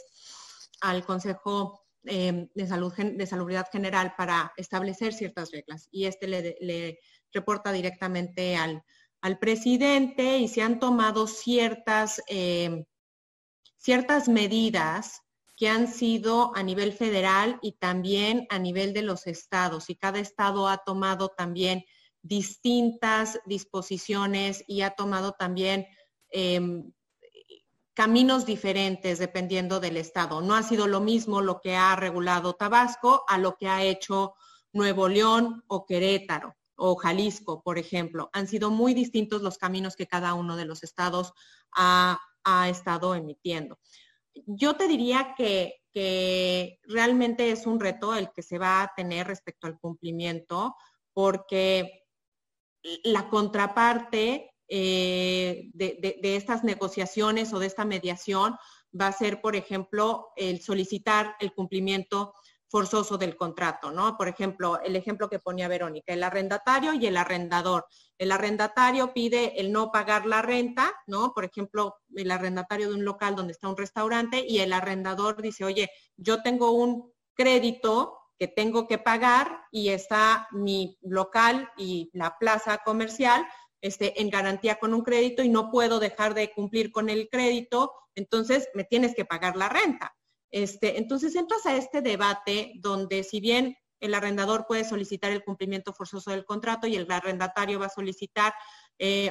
al Consejo de Salubridad General para establecer ciertas reglas. Y este le reporta directamente al presidente y se han tomado ciertas medidas que han sido a nivel federal y también a nivel de los estados. Y cada estado ha tomado también distintas disposiciones y ha tomado también caminos diferentes dependiendo del estado. No ha sido lo mismo lo que ha regulado Tabasco a lo que ha hecho Nuevo León o Querétaro o Jalisco, por ejemplo. Han sido muy distintos los caminos que cada uno de los estados ha estado emitiendo. Yo te diría que realmente es un reto el que se va a tener respecto al cumplimiento, porque la contraparte de estas negociaciones o de esta mediación va a ser, por ejemplo, el solicitar el cumplimiento forzoso del contrato, ¿no? Por ejemplo, el ejemplo que ponía Verónica, el arrendatario y el arrendador. El arrendatario pide el no pagar la renta, ¿no? Por ejemplo, el arrendatario de un local donde está un restaurante y el arrendador dice, oye, yo tengo un crédito que tengo que pagar y está mi local y la plaza comercial en garantía con un crédito y no puedo dejar de cumplir con el crédito, entonces me tienes que pagar la renta. Entonces entras a este debate donde si bien el arrendador puede solicitar el cumplimiento forzoso del contrato y el arrendatario va a solicitar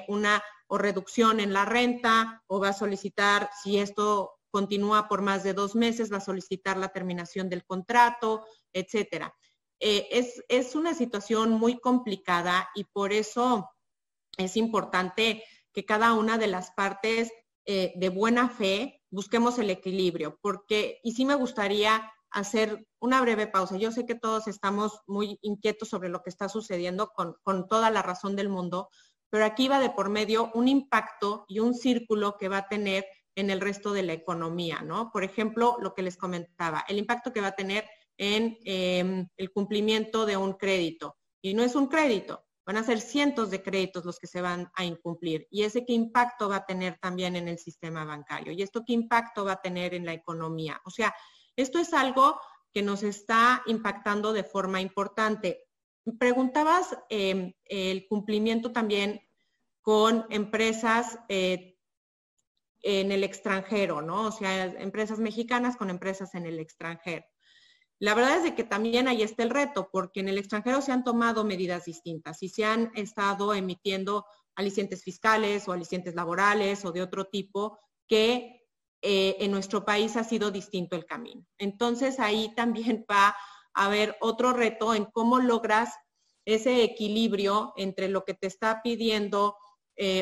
una o reducción en la renta o va a solicitar, si esto continúa por más de 2 meses, va a solicitar la terminación del contrato, etcétera. Es una situación muy complicada y por eso es importante que cada una de las partes de buena fe busquemos el equilibrio, porque, y sí me gustaría hacer una breve pausa. Yo sé que todos estamos muy inquietos sobre lo que está sucediendo con toda la razón del mundo, pero aquí va de por medio un impacto y un círculo que va a tener en el resto de la economía, ¿no? Por ejemplo, lo que les comentaba, el impacto que va a tener en el cumplimiento de un crédito. Y no es un crédito, van a ser cientos de créditos los que se van a incumplir. Y ese qué impacto va a tener también en el sistema bancario. Y esto qué impacto va a tener en la economía. O sea, esto es algo que nos está impactando de forma importante. Preguntabas el cumplimiento también con empresas en el extranjero, ¿no? O sea, empresas mexicanas con empresas en el extranjero. La verdad es de que también ahí está el reto, porque en el extranjero se han tomado medidas distintas y se han estado emitiendo alicientes fiscales o alicientes laborales o de otro tipo que en nuestro país ha sido distinto el camino. Entonces, ahí también va a haber otro reto en cómo logras ese equilibrio entre lo que te está pidiendo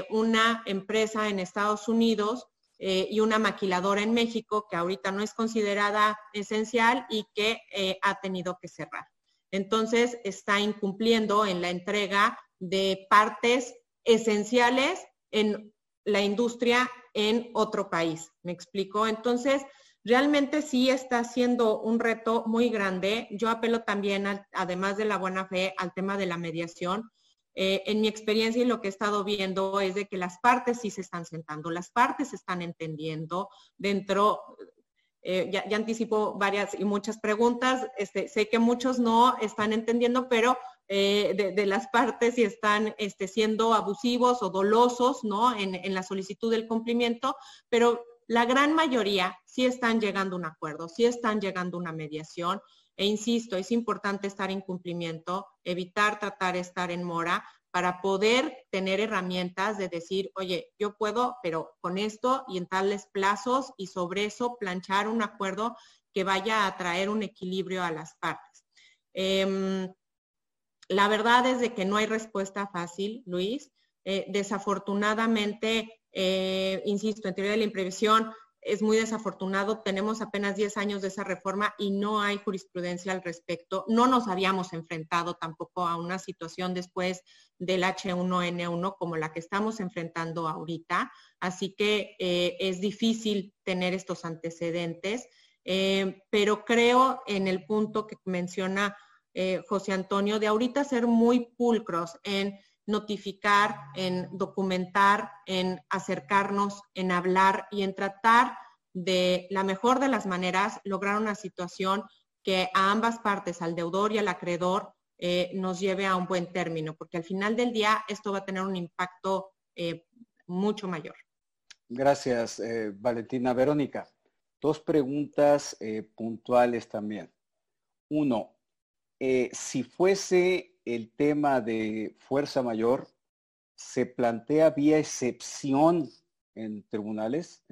una empresa en Estados Unidos y una maquiladora en México que ahorita no es considerada esencial y que ha tenido que cerrar. Entonces, está incumpliendo en la entrega de partes esenciales en la industria en otro país. ¿Me explico? Entonces, realmente sí está siendo un reto muy grande. Yo apelo también, además de la buena fe, al tema de la mediación. En mi experiencia y lo que he estado viendo es de que las partes sí se están sentando, las partes se están entendiendo dentro, ya anticipo varias y muchas preguntas, sé que muchos no están entendiendo, pero de las partes sí están siendo abusivos o dolosos, ¿no? En la solicitud del cumplimiento, pero la gran mayoría sí están llegando a un acuerdo, sí están llegando a una mediación. E insisto, es importante estar en cumplimiento, evitar tratar de estar en mora para poder tener herramientas de decir, oye, yo puedo, pero con esto y en tales plazos y sobre eso planchar un acuerdo que vaya a traer un equilibrio a las partes. La verdad es de que no hay respuesta fácil, Luis. Desafortunadamente, insisto, en teoría de la imprevisión, es muy desafortunado, tenemos apenas 10 años de esa reforma y no hay jurisprudencia al respecto. No nos habíamos enfrentado tampoco a una situación después del H1N1 como la que estamos enfrentando ahorita, así que es difícil tener estos antecedentes, pero creo en el punto que menciona José Antonio, de ahorita ser muy pulcros en notificar, en documentar, en acercarnos, en hablar y en tratar de la mejor de las maneras lograr una situación que a ambas partes, al deudor y al acreedor, nos lleve a un buen término, porque al final del día esto va a tener un impacto mucho mayor. Gracias, Valentina. Verónica, dos preguntas puntuales también. Uno, si fuese el tema de fuerza mayor, ¿se plantea vía excepción en tribunales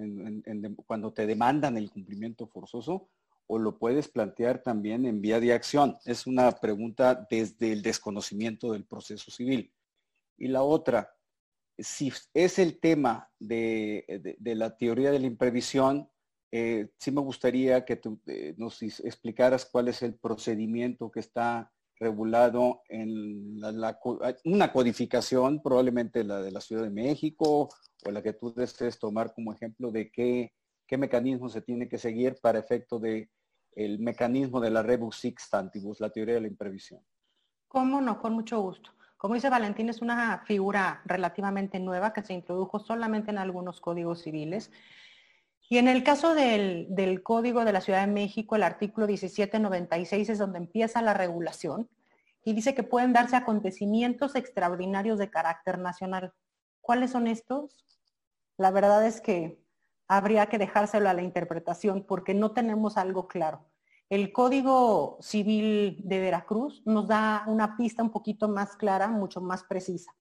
cuando te demandan el cumplimiento forzoso o lo puedes plantear también en vía de acción? Es una pregunta desde el desconocimiento del proceso civil. Y la otra, si es el tema de la teoría de la imprevisión, sí me gustaría que tú, nos explicaras cuál es el procedimiento que está regulado en una codificación, probablemente la de la Ciudad de México o la que tú desees tomar como ejemplo de qué mecanismo se tiene que seguir para efecto del mecanismo de la rebus sic stantibus, la teoría de la imprevisión. ¿Cómo no? Con mucho gusto. Como dice Valentín, es una figura relativamente nueva que se introdujo solamente en algunos códigos civiles. Y en el caso del Código de la Ciudad de México, el artículo 1796 es donde empieza la regulación y dice que pueden darse acontecimientos extraordinarios de carácter nacional. ¿Cuáles son estos? La verdad es que habría que dejárselo a la interpretación porque no tenemos algo claro. El Código Civil de Veracruz nos da una pista un poquito más clara, mucho más precisa.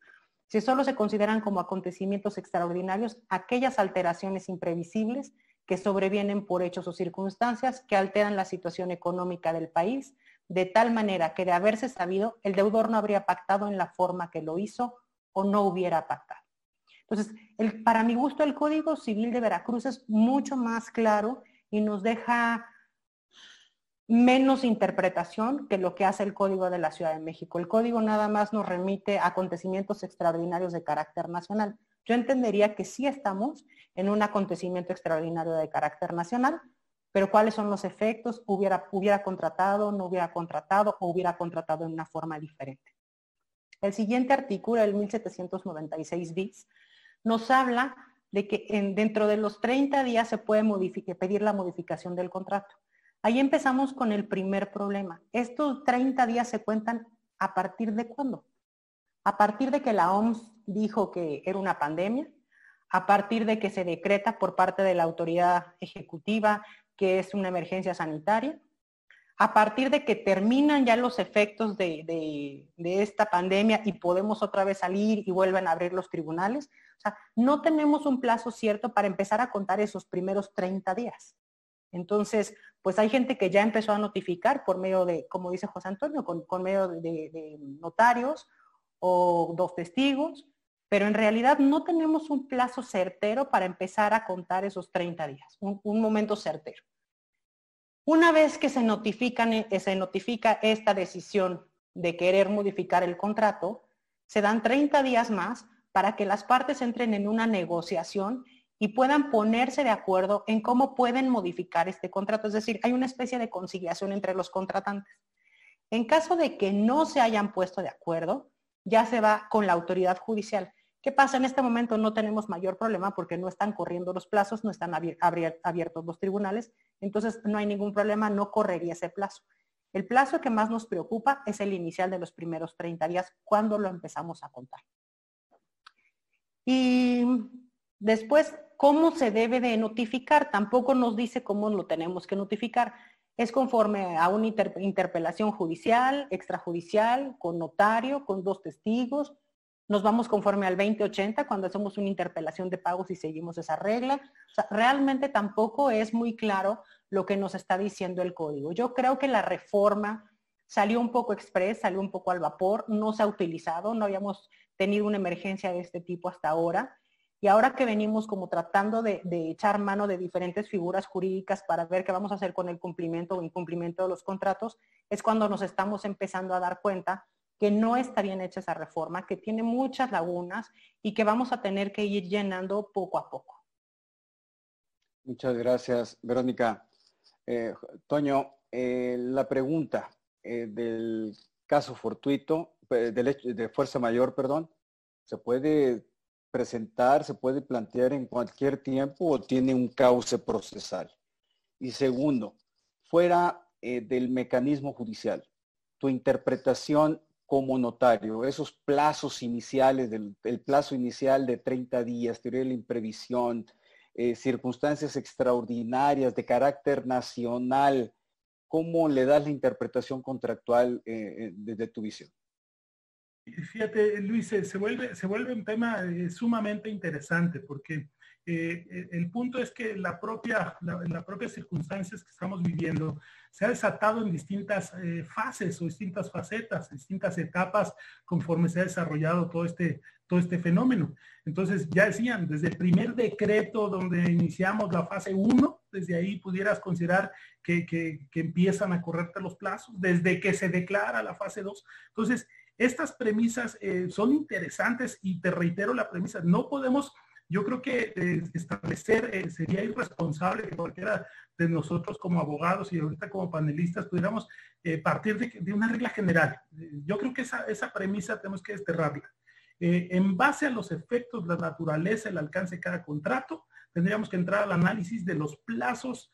Si solo se consideran como acontecimientos extraordinarios aquellas alteraciones imprevisibles que sobrevienen por hechos o circunstancias que alteran la situación económica del país, de tal manera que de haberse sabido, el deudor no habría pactado en la forma que lo hizo o no hubiera pactado. Entonces, para mi gusto, el Código Civil de Veracruz es mucho más claro y nos deja menos interpretación que lo que hace el Código de la Ciudad de México. El Código nada más nos remite a acontecimientos extraordinarios de carácter nacional. Yo entendería que sí estamos en un acontecimiento extraordinario de carácter nacional, pero ¿cuáles son los efectos? ¿Hubiera contratado, no hubiera contratado o hubiera contratado en una forma diferente? El siguiente artículo, el 1796 bis, nos habla de que dentro de los 30 días se puede pedir la modificación del contrato. Ahí empezamos con el primer problema. Estos 30 días se cuentan ¿a partir de cuándo? A partir de que la OMS dijo que era una pandemia, a partir de que se decreta por parte de la autoridad ejecutiva que es una emergencia sanitaria, a partir de que terminan ya los efectos de esta pandemia y podemos otra vez salir y vuelven a abrir los tribunales. O sea, no tenemos un plazo cierto para empezar a contar esos primeros 30 días. Entonces, pues hay gente que ya empezó a notificar por medio de, como dice José Antonio, con medio de notarios o dos testigos, pero en realidad no tenemos un plazo certero para empezar a contar esos 30 días, un momento certero. Una vez que se notifica esta decisión de querer modificar el contrato, se dan 30 días más para que las partes entren en una negociación y puedan ponerse de acuerdo en cómo pueden modificar este contrato. Es decir, hay una especie de conciliación entre los contratantes. En caso de que no se hayan puesto de acuerdo, ya se va con la autoridad judicial. ¿Qué pasa? En este momento no tenemos mayor problema porque no están corriendo los plazos, no están abiertos los tribunales, entonces no hay ningún problema, no correría ese plazo. El plazo que más nos preocupa es el inicial de los primeros 30 días, cuando lo empezamos a contar. Y después, ¿cómo se debe de notificar? Tampoco nos dice cómo lo tenemos que notificar. Es conforme a una interpelación judicial, extrajudicial, con notario, con dos testigos. Nos vamos conforme al 2080 cuando hacemos una interpelación de pagos y seguimos esa regla. O sea, realmente tampoco es muy claro lo que nos está diciendo el código. Yo creo que la reforma salió un poco express, salió un poco al vapor, no se ha utilizado, no habíamos tenido una emergencia de este tipo hasta ahora. Y ahora que venimos como tratando de echar mano de diferentes figuras jurídicas para ver qué vamos a hacer con el cumplimiento o incumplimiento de los contratos, es cuando nos estamos empezando a dar cuenta que no está bien hecha esa reforma, que tiene muchas lagunas y que vamos a tener que ir llenando poco a poco. Muchas gracias, Verónica. Toño, la pregunta del caso fortuito, de fuerza mayor, perdón, ¿se puede presentar, se puede plantear en cualquier tiempo o tiene un cauce procesal? Y segundo, fuera del mecanismo judicial, tu interpretación como notario, esos plazos iniciales, el plazo inicial de 30 días, teoría de la imprevisión, circunstancias extraordinarias de carácter nacional, ¿cómo le das la interpretación contractual desde tu visión? Fíjate, Luis, se vuelve un tema sumamente interesante porque el punto es que las propias circunstancias que estamos viviendo se ha desatado en distintas fases o distintas facetas, distintas etapas conforme se ha desarrollado todo este fenómeno. Entonces, ya decían, desde el primer decreto donde iniciamos la fase 1, desde ahí pudieras considerar que empiezan a correrte los plazos, desde que se declara la fase 2. Entonces, estas premisas son interesantes y te reitero la premisa, no podemos, yo creo que establecer, sería irresponsable que cualquiera de nosotros como abogados y ahorita como panelistas pudiéramos partir de una regla general. Yo creo que esa premisa tenemos que desterrarla. En base a los efectos, la naturaleza, el alcance de cada contrato, tendríamos que entrar al análisis de los plazos,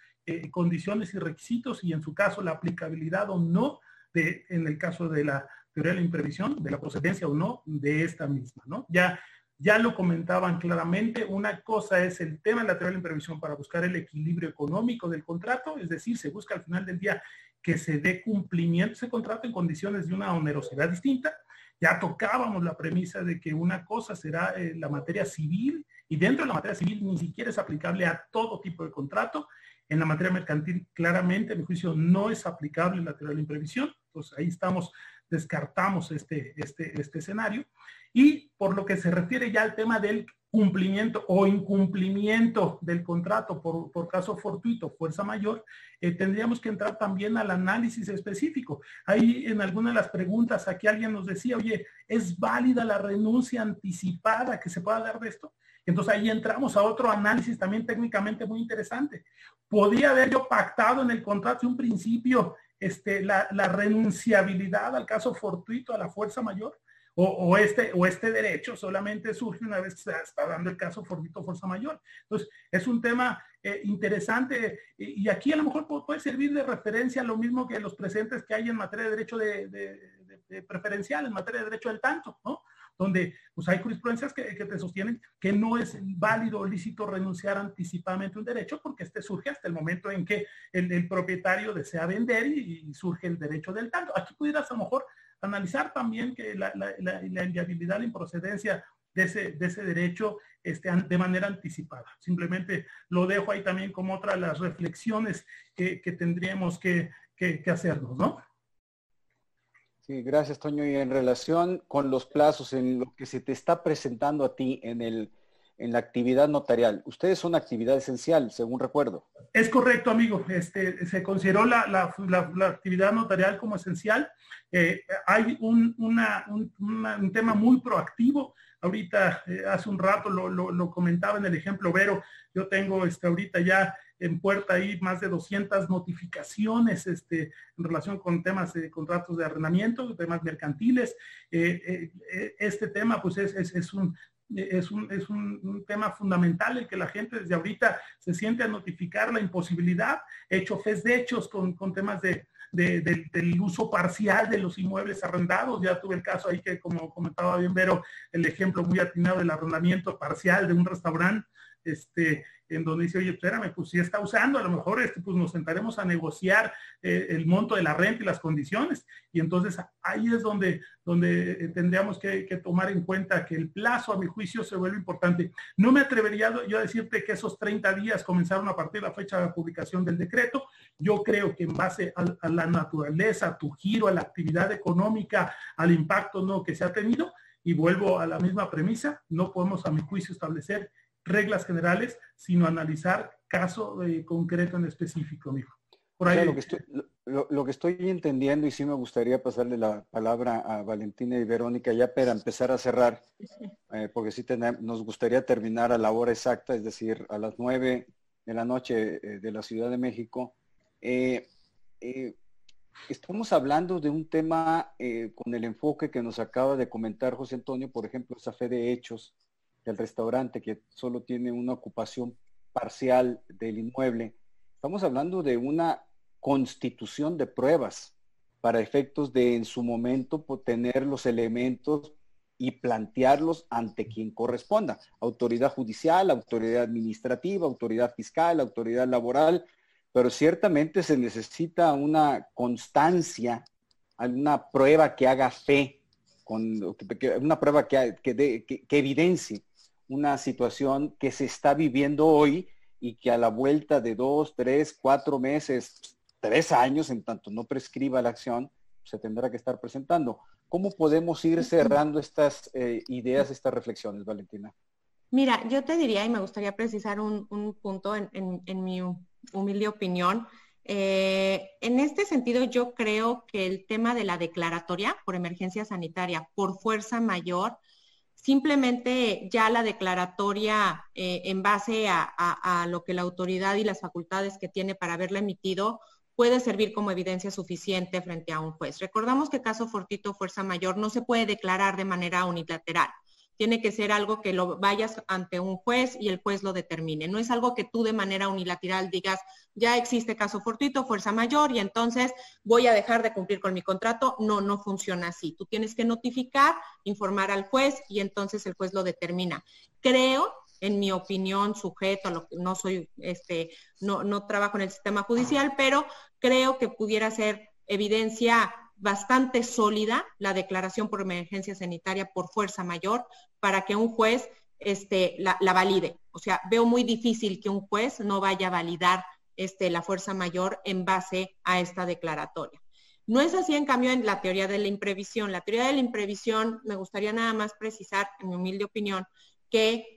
condiciones y requisitos y en su caso la aplicabilidad o no, en el caso de la teoría de la imprevisión, de la procedencia o no de esta misma, ¿no? Ya lo comentaban claramente, una cosa es el tema de la teoría de la imprevisión para buscar el equilibrio económico del contrato, es decir, se busca al final del día que se dé cumplimiento a ese contrato en condiciones de una onerosidad distinta. Ya tocábamos la premisa de que una cosa será la materia civil y dentro de la materia civil ni siquiera es aplicable a todo tipo de contrato. En la materia mercantil, claramente, a mi juicio, no es aplicable la teoría de la imprevisión. Entonces, ahí estamos, descartamos este escenario. Y por lo que se refiere ya al tema del cumplimiento o incumplimiento del contrato por caso fortuito, fuerza mayor, tendríamos que entrar también al análisis específico. Ahí en alguna de las preguntas, aquí alguien nos decía, oye, ¿es válida la renuncia anticipada que se pueda dar de esto? Entonces ahí entramos a otro análisis también técnicamente muy interesante. ¿Podría haber yo pactado en el contrato en un principio la renunciabilidad al caso fortuito, a la fuerza mayor? O este derecho solamente surge una vez que se está dando el caso fortuito, fuerza mayor. Entonces es un tema interesante y aquí a lo mejor puede servir de referencia a lo mismo que los presentes que hay en materia de derecho de preferencial, en materia de derecho del tanto, ¿no? Donde pues, hay jurisprudencias que te sostienen que no es válido o lícito renunciar anticipadamente a un derecho porque este surge hasta el momento en que el propietario desea vender y surge el derecho del tanto. Aquí pudieras a lo mejor analizar también que la inviabilidad, la improcedencia de ese derecho de manera anticipada. Simplemente lo dejo ahí también como otra de las reflexiones que tendríamos que hacernos, ¿no? Sí, gracias, Toño. Y en relación con los plazos, en lo que se te está presentando a ti en la actividad notarial, ustedes son actividad esencial, según recuerdo. Es correcto, amigo. Se consideró la actividad notarial como esencial. Hay un tema muy proactivo. Ahorita, hace un rato lo comentaba en el ejemplo Vero. Yo tengo ahorita ya en puerta ahí más de 200 notificaciones en relación con temas de contratos de arrendamiento, temas mercantiles. Este tema pues es un tema fundamental el que la gente desde ahorita se siente a notificar la imposibilidad, fes de hechos con temas del uso parcial de los inmuebles arrendados. Ya tuve el caso ahí que, como comentaba bien Vero, el ejemplo muy atinado del arrendamiento parcial de un restaurante, en donde dice, oye, espérame, pues si está usando, a lo mejor pues nos sentaremos a negociar el monto de la renta y las condiciones. Y entonces ahí es donde tendríamos que tomar en cuenta que el plazo, a mi juicio, se vuelve importante. No me atrevería yo a decirte que esos 30 días comenzaron a partir de la fecha de la publicación del decreto. Yo creo que en base a la naturaleza, a tu giro, a la actividad económica, al impacto, ¿no?, que se ha tenido, Y vuelvo a la misma premisa, no podemos a mi juicio establecer reglas generales, sino analizar caso de concreto en específico, mijo. Por ahí... O sea, lo que estoy entendiendo, y sí me gustaría pasarle la palabra a Valentina y Verónica ya para empezar a cerrar, porque sí nos gustaría terminar a la hora exacta, es decir, a las 9 de la noche de la Ciudad de México. Estamos hablando de un tema con el enfoque que nos acaba de comentar José Antonio, por ejemplo, esa fe de hechos del restaurante que solo tiene una ocupación parcial del inmueble. Estamos hablando de una constitución de pruebas para efectos de en su momento tener los elementos y plantearlos ante quien corresponda. Autoridad judicial, autoridad administrativa, autoridad fiscal, autoridad laboral, pero ciertamente se necesita una constancia, alguna prueba que haga fe, una prueba que evidencie una situación que se está viviendo hoy y que a la vuelta de 2, 3, 4 meses, 3 años, en tanto no prescriba la acción, se tendrá que estar presentando. ¿Cómo podemos ir cerrando estas ideas, estas reflexiones, Valentina? Mira, yo te diría, y me gustaría precisar un punto en mi humilde opinión. En este sentido, yo creo que el tema de la declaratoria por emergencia sanitaria, por fuerza mayor, simplemente ya la declaratoria en base a lo que la autoridad y las facultades que tiene para haberla emitido puede servir como evidencia suficiente frente a un juez. Recordamos que caso fortuito, fuerza mayor, no se puede declarar de manera unilateral. Tiene que ser algo que lo vayas ante un juez y el juez lo determine. No es algo que tú de manera unilateral digas, ya existe caso fortuito, fuerza mayor, y entonces voy a dejar de cumplir con mi contrato. No, no funciona así. Tú tienes que notificar, informar al juez, y entonces el juez lo determina. Creo, en mi opinión, sujeto a lo que no soy, no trabajo en el sistema judicial, pero creo que pudiera ser evidencia bastante sólida la declaración por emergencia sanitaria por fuerza mayor para que un juez la valide. O sea, veo muy difícil que un juez no vaya a validar la fuerza mayor en base a esta declaratoria. No es así, en cambio, en la teoría de la imprevisión. La teoría de la imprevisión, me gustaría nada más precisar, en mi humilde opinión, que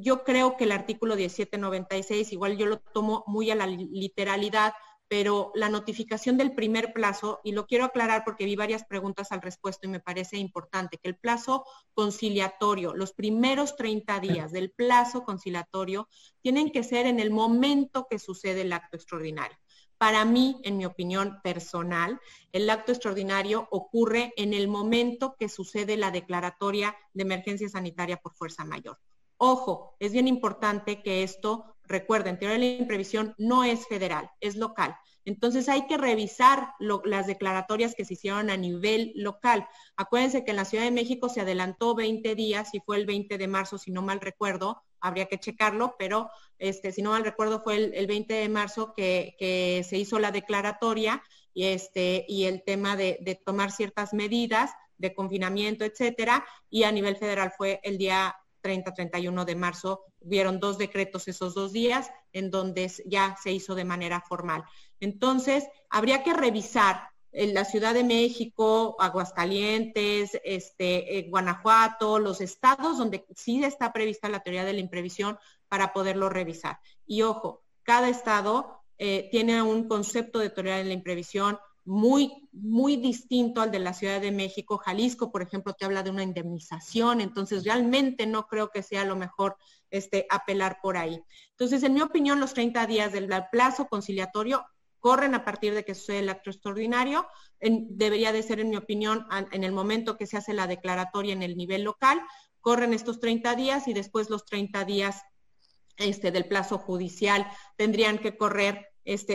yo creo que el artículo 1796, igual yo lo tomo muy a la literalidad, pero la notificación del primer plazo, y lo quiero aclarar porque vi varias preguntas al respecto y me parece importante, que el plazo conciliatorio, los primeros 30 días del plazo conciliatorio, tienen que ser en el momento que sucede el acto extraordinario. Para mí, en mi opinión personal, el acto extraordinario ocurre en el momento que sucede la declaratoria de emergencia sanitaria por fuerza mayor. Ojo, es bien importante que esto, recuerden, teoría de la imprevisión no es federal, es local. Entonces hay que revisar las declaratorias que se hicieron a nivel local. Acuérdense que en la Ciudad de México se adelantó 20 días y fue el 20 de marzo, si no mal recuerdo, habría que checarlo, pero si no mal recuerdo fue el 20 de marzo que se hizo la declaratoria y el tema de tomar ciertas medidas de confinamiento, etcétera, y a nivel federal fue el día 30, 31 de marzo, hubieron 2 decretos esos 2 días en donde ya se hizo de manera formal. Entonces, habría que revisar en la Ciudad de México, Aguascalientes, Guanajuato, los estados donde sí está prevista la teoría de la imprevisión para poderlo revisar. Y ojo, cada estado tiene un concepto de teoría de la imprevisión muy, muy distinto al de la Ciudad de México. Jalisco, por ejemplo, te habla de una indemnización, entonces realmente no creo que sea lo mejor apelar por ahí. Entonces, en mi opinión, los 30 días del plazo conciliatorio corren a partir de que sucede el acto extraordinario. Debería de ser, en mi opinión, en el momento que se hace la declaratoria en el nivel local, corren estos 30 días y después los 30 días del plazo judicial tendrían que correr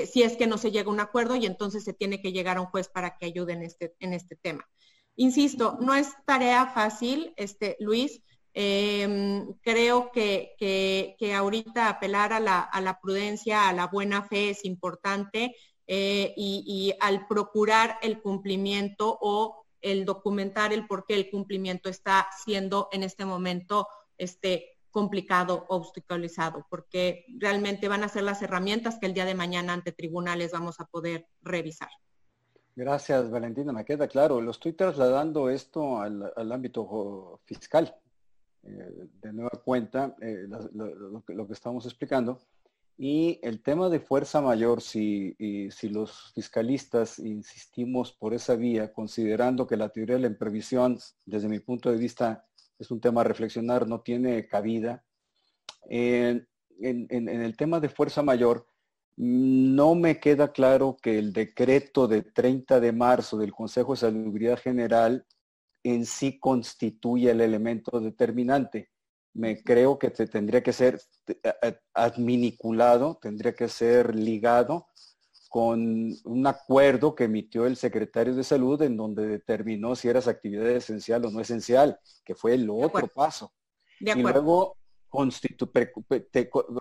si es que no se llega a un acuerdo, y entonces se tiene que llegar a un juez para que ayude en este tema. Insisto, no es tarea fácil, Luis. Creo que ahorita apelar a la prudencia, a la buena fe es importante, y al procurar el cumplimiento o el documentar el por qué el cumplimiento está siendo en este momento complicado, obstaculizado, porque realmente van a ser las herramientas que el día de mañana ante tribunales vamos a poder revisar. Gracias, Valentina. Me queda claro. Lo estoy trasladando esto al ámbito fiscal. De nueva cuenta, lo que estamos explicando. Y el tema de fuerza mayor, si los fiscalistas insistimos por esa vía, considerando que la teoría de la imprevisión, desde mi punto de vista, es un tema a reflexionar, no tiene cabida. En el tema de fuerza mayor, no me queda claro que el decreto de 30 de marzo del Consejo de Salubridad General en sí constituye el elemento determinante. Me creo que tendría que ser adminiculado, tendría que ser ligado con un acuerdo que emitió el Secretario de Salud en donde determinó si eras actividad esencial o no esencial, que fue el otro paso. De acuerdo. Y luego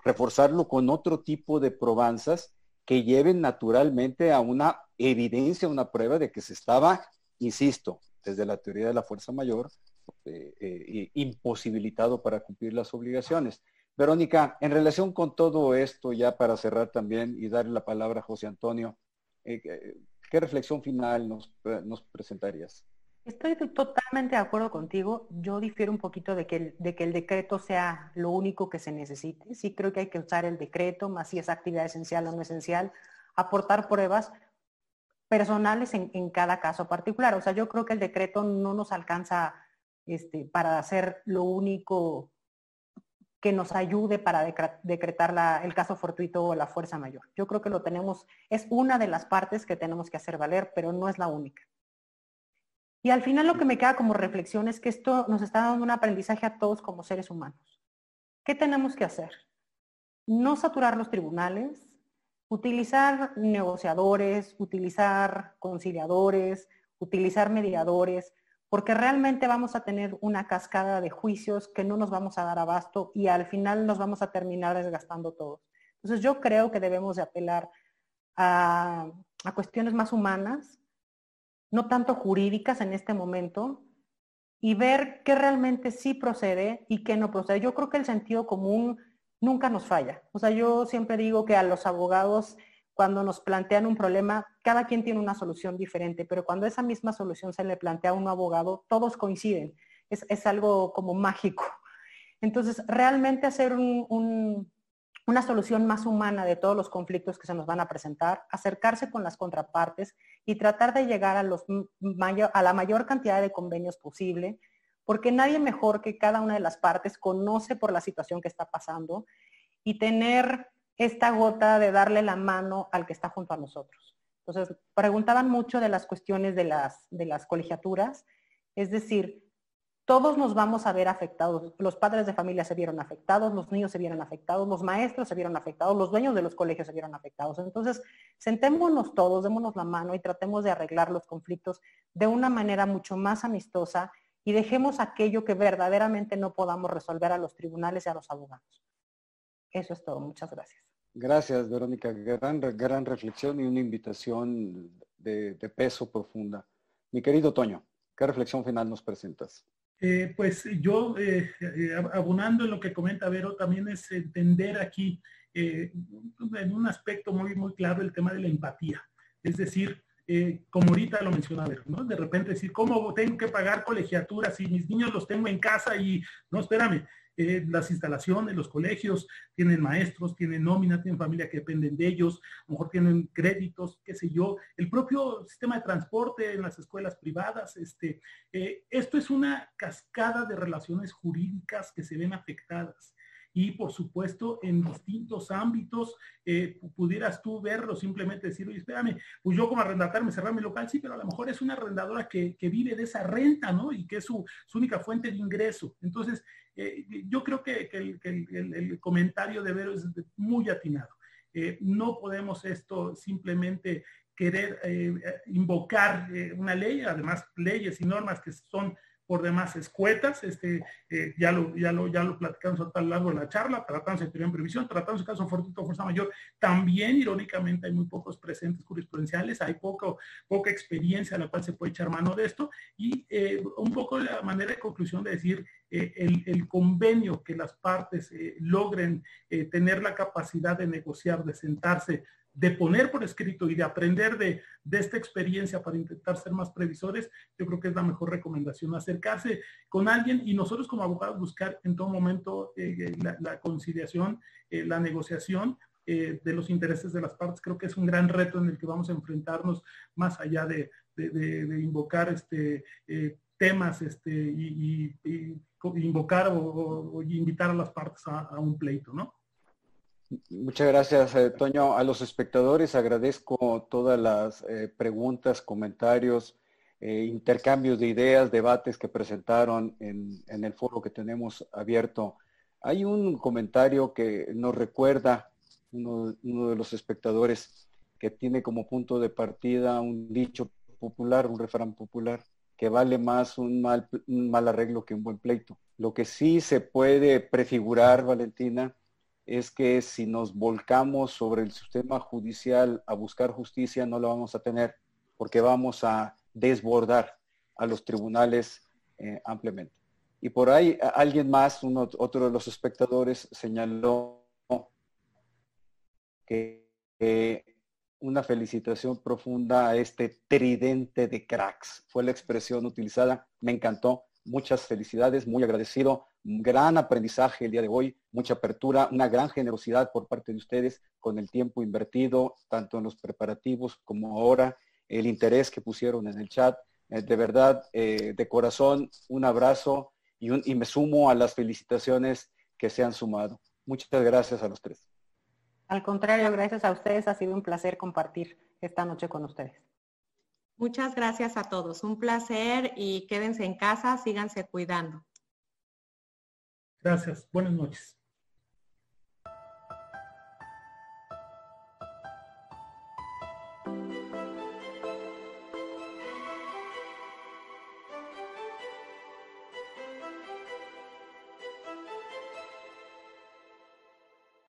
reforzarlo con otro tipo de probanzas que lleven naturalmente a una evidencia, una prueba de que se estaba, insisto, desde la teoría de la fuerza mayor, imposibilitado para cumplir las obligaciones. Verónica, en relación con todo esto, ya para cerrar también y darle la palabra a José Antonio, ¿qué reflexión final nos presentarías? Estoy totalmente de acuerdo contigo. Yo difiero un poquito de que el decreto sea lo único que se necesite. Sí creo que hay que usar el decreto, más si es actividad esencial o no esencial, aportar pruebas personales en cada caso particular. O sea, yo creo que el decreto no nos alcanza para hacer lo único que nos ayude para decretar el caso fortuito o la fuerza mayor. Yo creo que lo tenemos, es una de las partes que tenemos que hacer valer, pero no es la única. Y al final lo que me queda como reflexión es que esto nos está dando un aprendizaje a todos como seres humanos. ¿Qué tenemos que hacer? No saturar los tribunales, utilizar negociadores, utilizar conciliadores, utilizar mediadores, porque realmente vamos a tener una cascada de juicios que no nos vamos a dar abasto y al final nos vamos a terminar desgastando todos. Entonces yo creo que debemos de apelar a cuestiones más humanas, no tanto jurídicas en este momento, y ver qué realmente sí procede y qué no procede. Yo creo que el sentido común nunca nos falla. O sea, yo siempre digo que a los abogados, cuando nos plantean un problema, cada quien tiene una solución diferente, pero cuando esa misma solución se le plantea a un abogado, todos coinciden. Es algo como mágico. Entonces, realmente hacer una solución más humana de todos los conflictos que se nos van a presentar, acercarse con las contrapartes y tratar de llegar a la mayor cantidad de convenios posible, porque nadie mejor que cada una de las partes conoce por la situación que está pasando y tener esta gota de darle la mano al que está junto a nosotros. Entonces, preguntaban mucho de las cuestiones de las colegiaturas, es decir, todos nos vamos a ver afectados, los padres de familia se vieron afectados, los niños se vieron afectados, los maestros se vieron afectados, los dueños de los colegios se vieron afectados. Entonces, sentémonos todos, démonos la mano y tratemos de arreglar los conflictos de una manera mucho más amistosa y dejemos aquello que verdaderamente no podamos resolver a los tribunales y a los abogados. Eso es todo, muchas gracias. Gracias, Verónica. Gran reflexión y una invitación de peso profunda. Mi querido Toño, ¿qué reflexión final nos presentas? Pues yo, abonando en lo que comenta Vero, también es entender aquí en un aspecto muy claro el tema de la empatía. Es decir, como ahorita lo mencionaba, ¿no? De repente decir, ¿cómo tengo que pagar colegiaturas si mis niños los tengo en casa? Y no, espérame, las instalaciones, los colegios, tienen maestros, tienen nómina, tienen familia que dependen de ellos, a lo mejor tienen créditos, qué sé yo, el propio sistema de transporte en las escuelas privadas. Esto es una cascada de relaciones jurídicas que se ven afectadas. Y por supuesto, en distintos ámbitos, pudieras tú verlo, simplemente decir, oye, espérame, pues yo como arrendatario me cerré mi local, sí, pero a lo mejor es una arrendadora que vive de esa renta, ¿no? Y que es su única fuente de ingreso. Entonces, yo creo que el comentario de Vero es muy atinado. No podemos esto simplemente querer invocar una ley, además leyes y normas que son por demás escuetas, ya lo platicamos a lo largo de la charla, tratándose de teoría en previsión, tratándose de caso fortuito, fuerza mayor. También, irónicamente, hay muy pocos precedentes jurisprudenciales, hay poca experiencia a la cual se puede echar mano de esto, y un poco la manera de conclusión de decir, el convenio que las partes logren tener la capacidad de negociar, de sentarse, de poner por escrito y de aprender de esta experiencia para intentar ser más previsores, yo creo que es la mejor recomendación, acercarse con alguien y nosotros como abogados buscar en todo momento la conciliación, la negociación de los intereses de las partes. Creo que es un gran reto en el que vamos a enfrentarnos más allá de invocar temas invocar o invitar a las partes a un pleito, ¿no? Muchas gracias, Toño. A los espectadores agradezco todas las preguntas, comentarios, intercambios de ideas, debates que presentaron en el foro que tenemos abierto. Hay un comentario que nos recuerda uno de los espectadores que tiene como punto de partida un dicho popular, un refrán popular, que vale más un mal arreglo que un buen pleito. Lo que sí se puede prefigurar, Valentina, es que si nos volcamos sobre el sistema judicial a buscar justicia, no la vamos a tener, porque vamos a desbordar a los tribunales ampliamente. Y por ahí alguien más, otro de los espectadores, señaló que una felicitación profunda a este tridente de cracks. Fue la expresión utilizada, me encantó. Muchas felicidades, muy agradecido, un gran aprendizaje el día de hoy, mucha apertura, una gran generosidad por parte de ustedes con el tiempo invertido, tanto en los preparativos como ahora, el interés que pusieron en el chat. De verdad, de corazón, un abrazo y me sumo a las felicitaciones que se han sumado. Muchas gracias a los tres. Al contrario, gracias a ustedes, ha sido un placer compartir esta noche con ustedes. Muchas gracias a todos, un placer y quédense en casa, síganse cuidando. Gracias, buenas noches.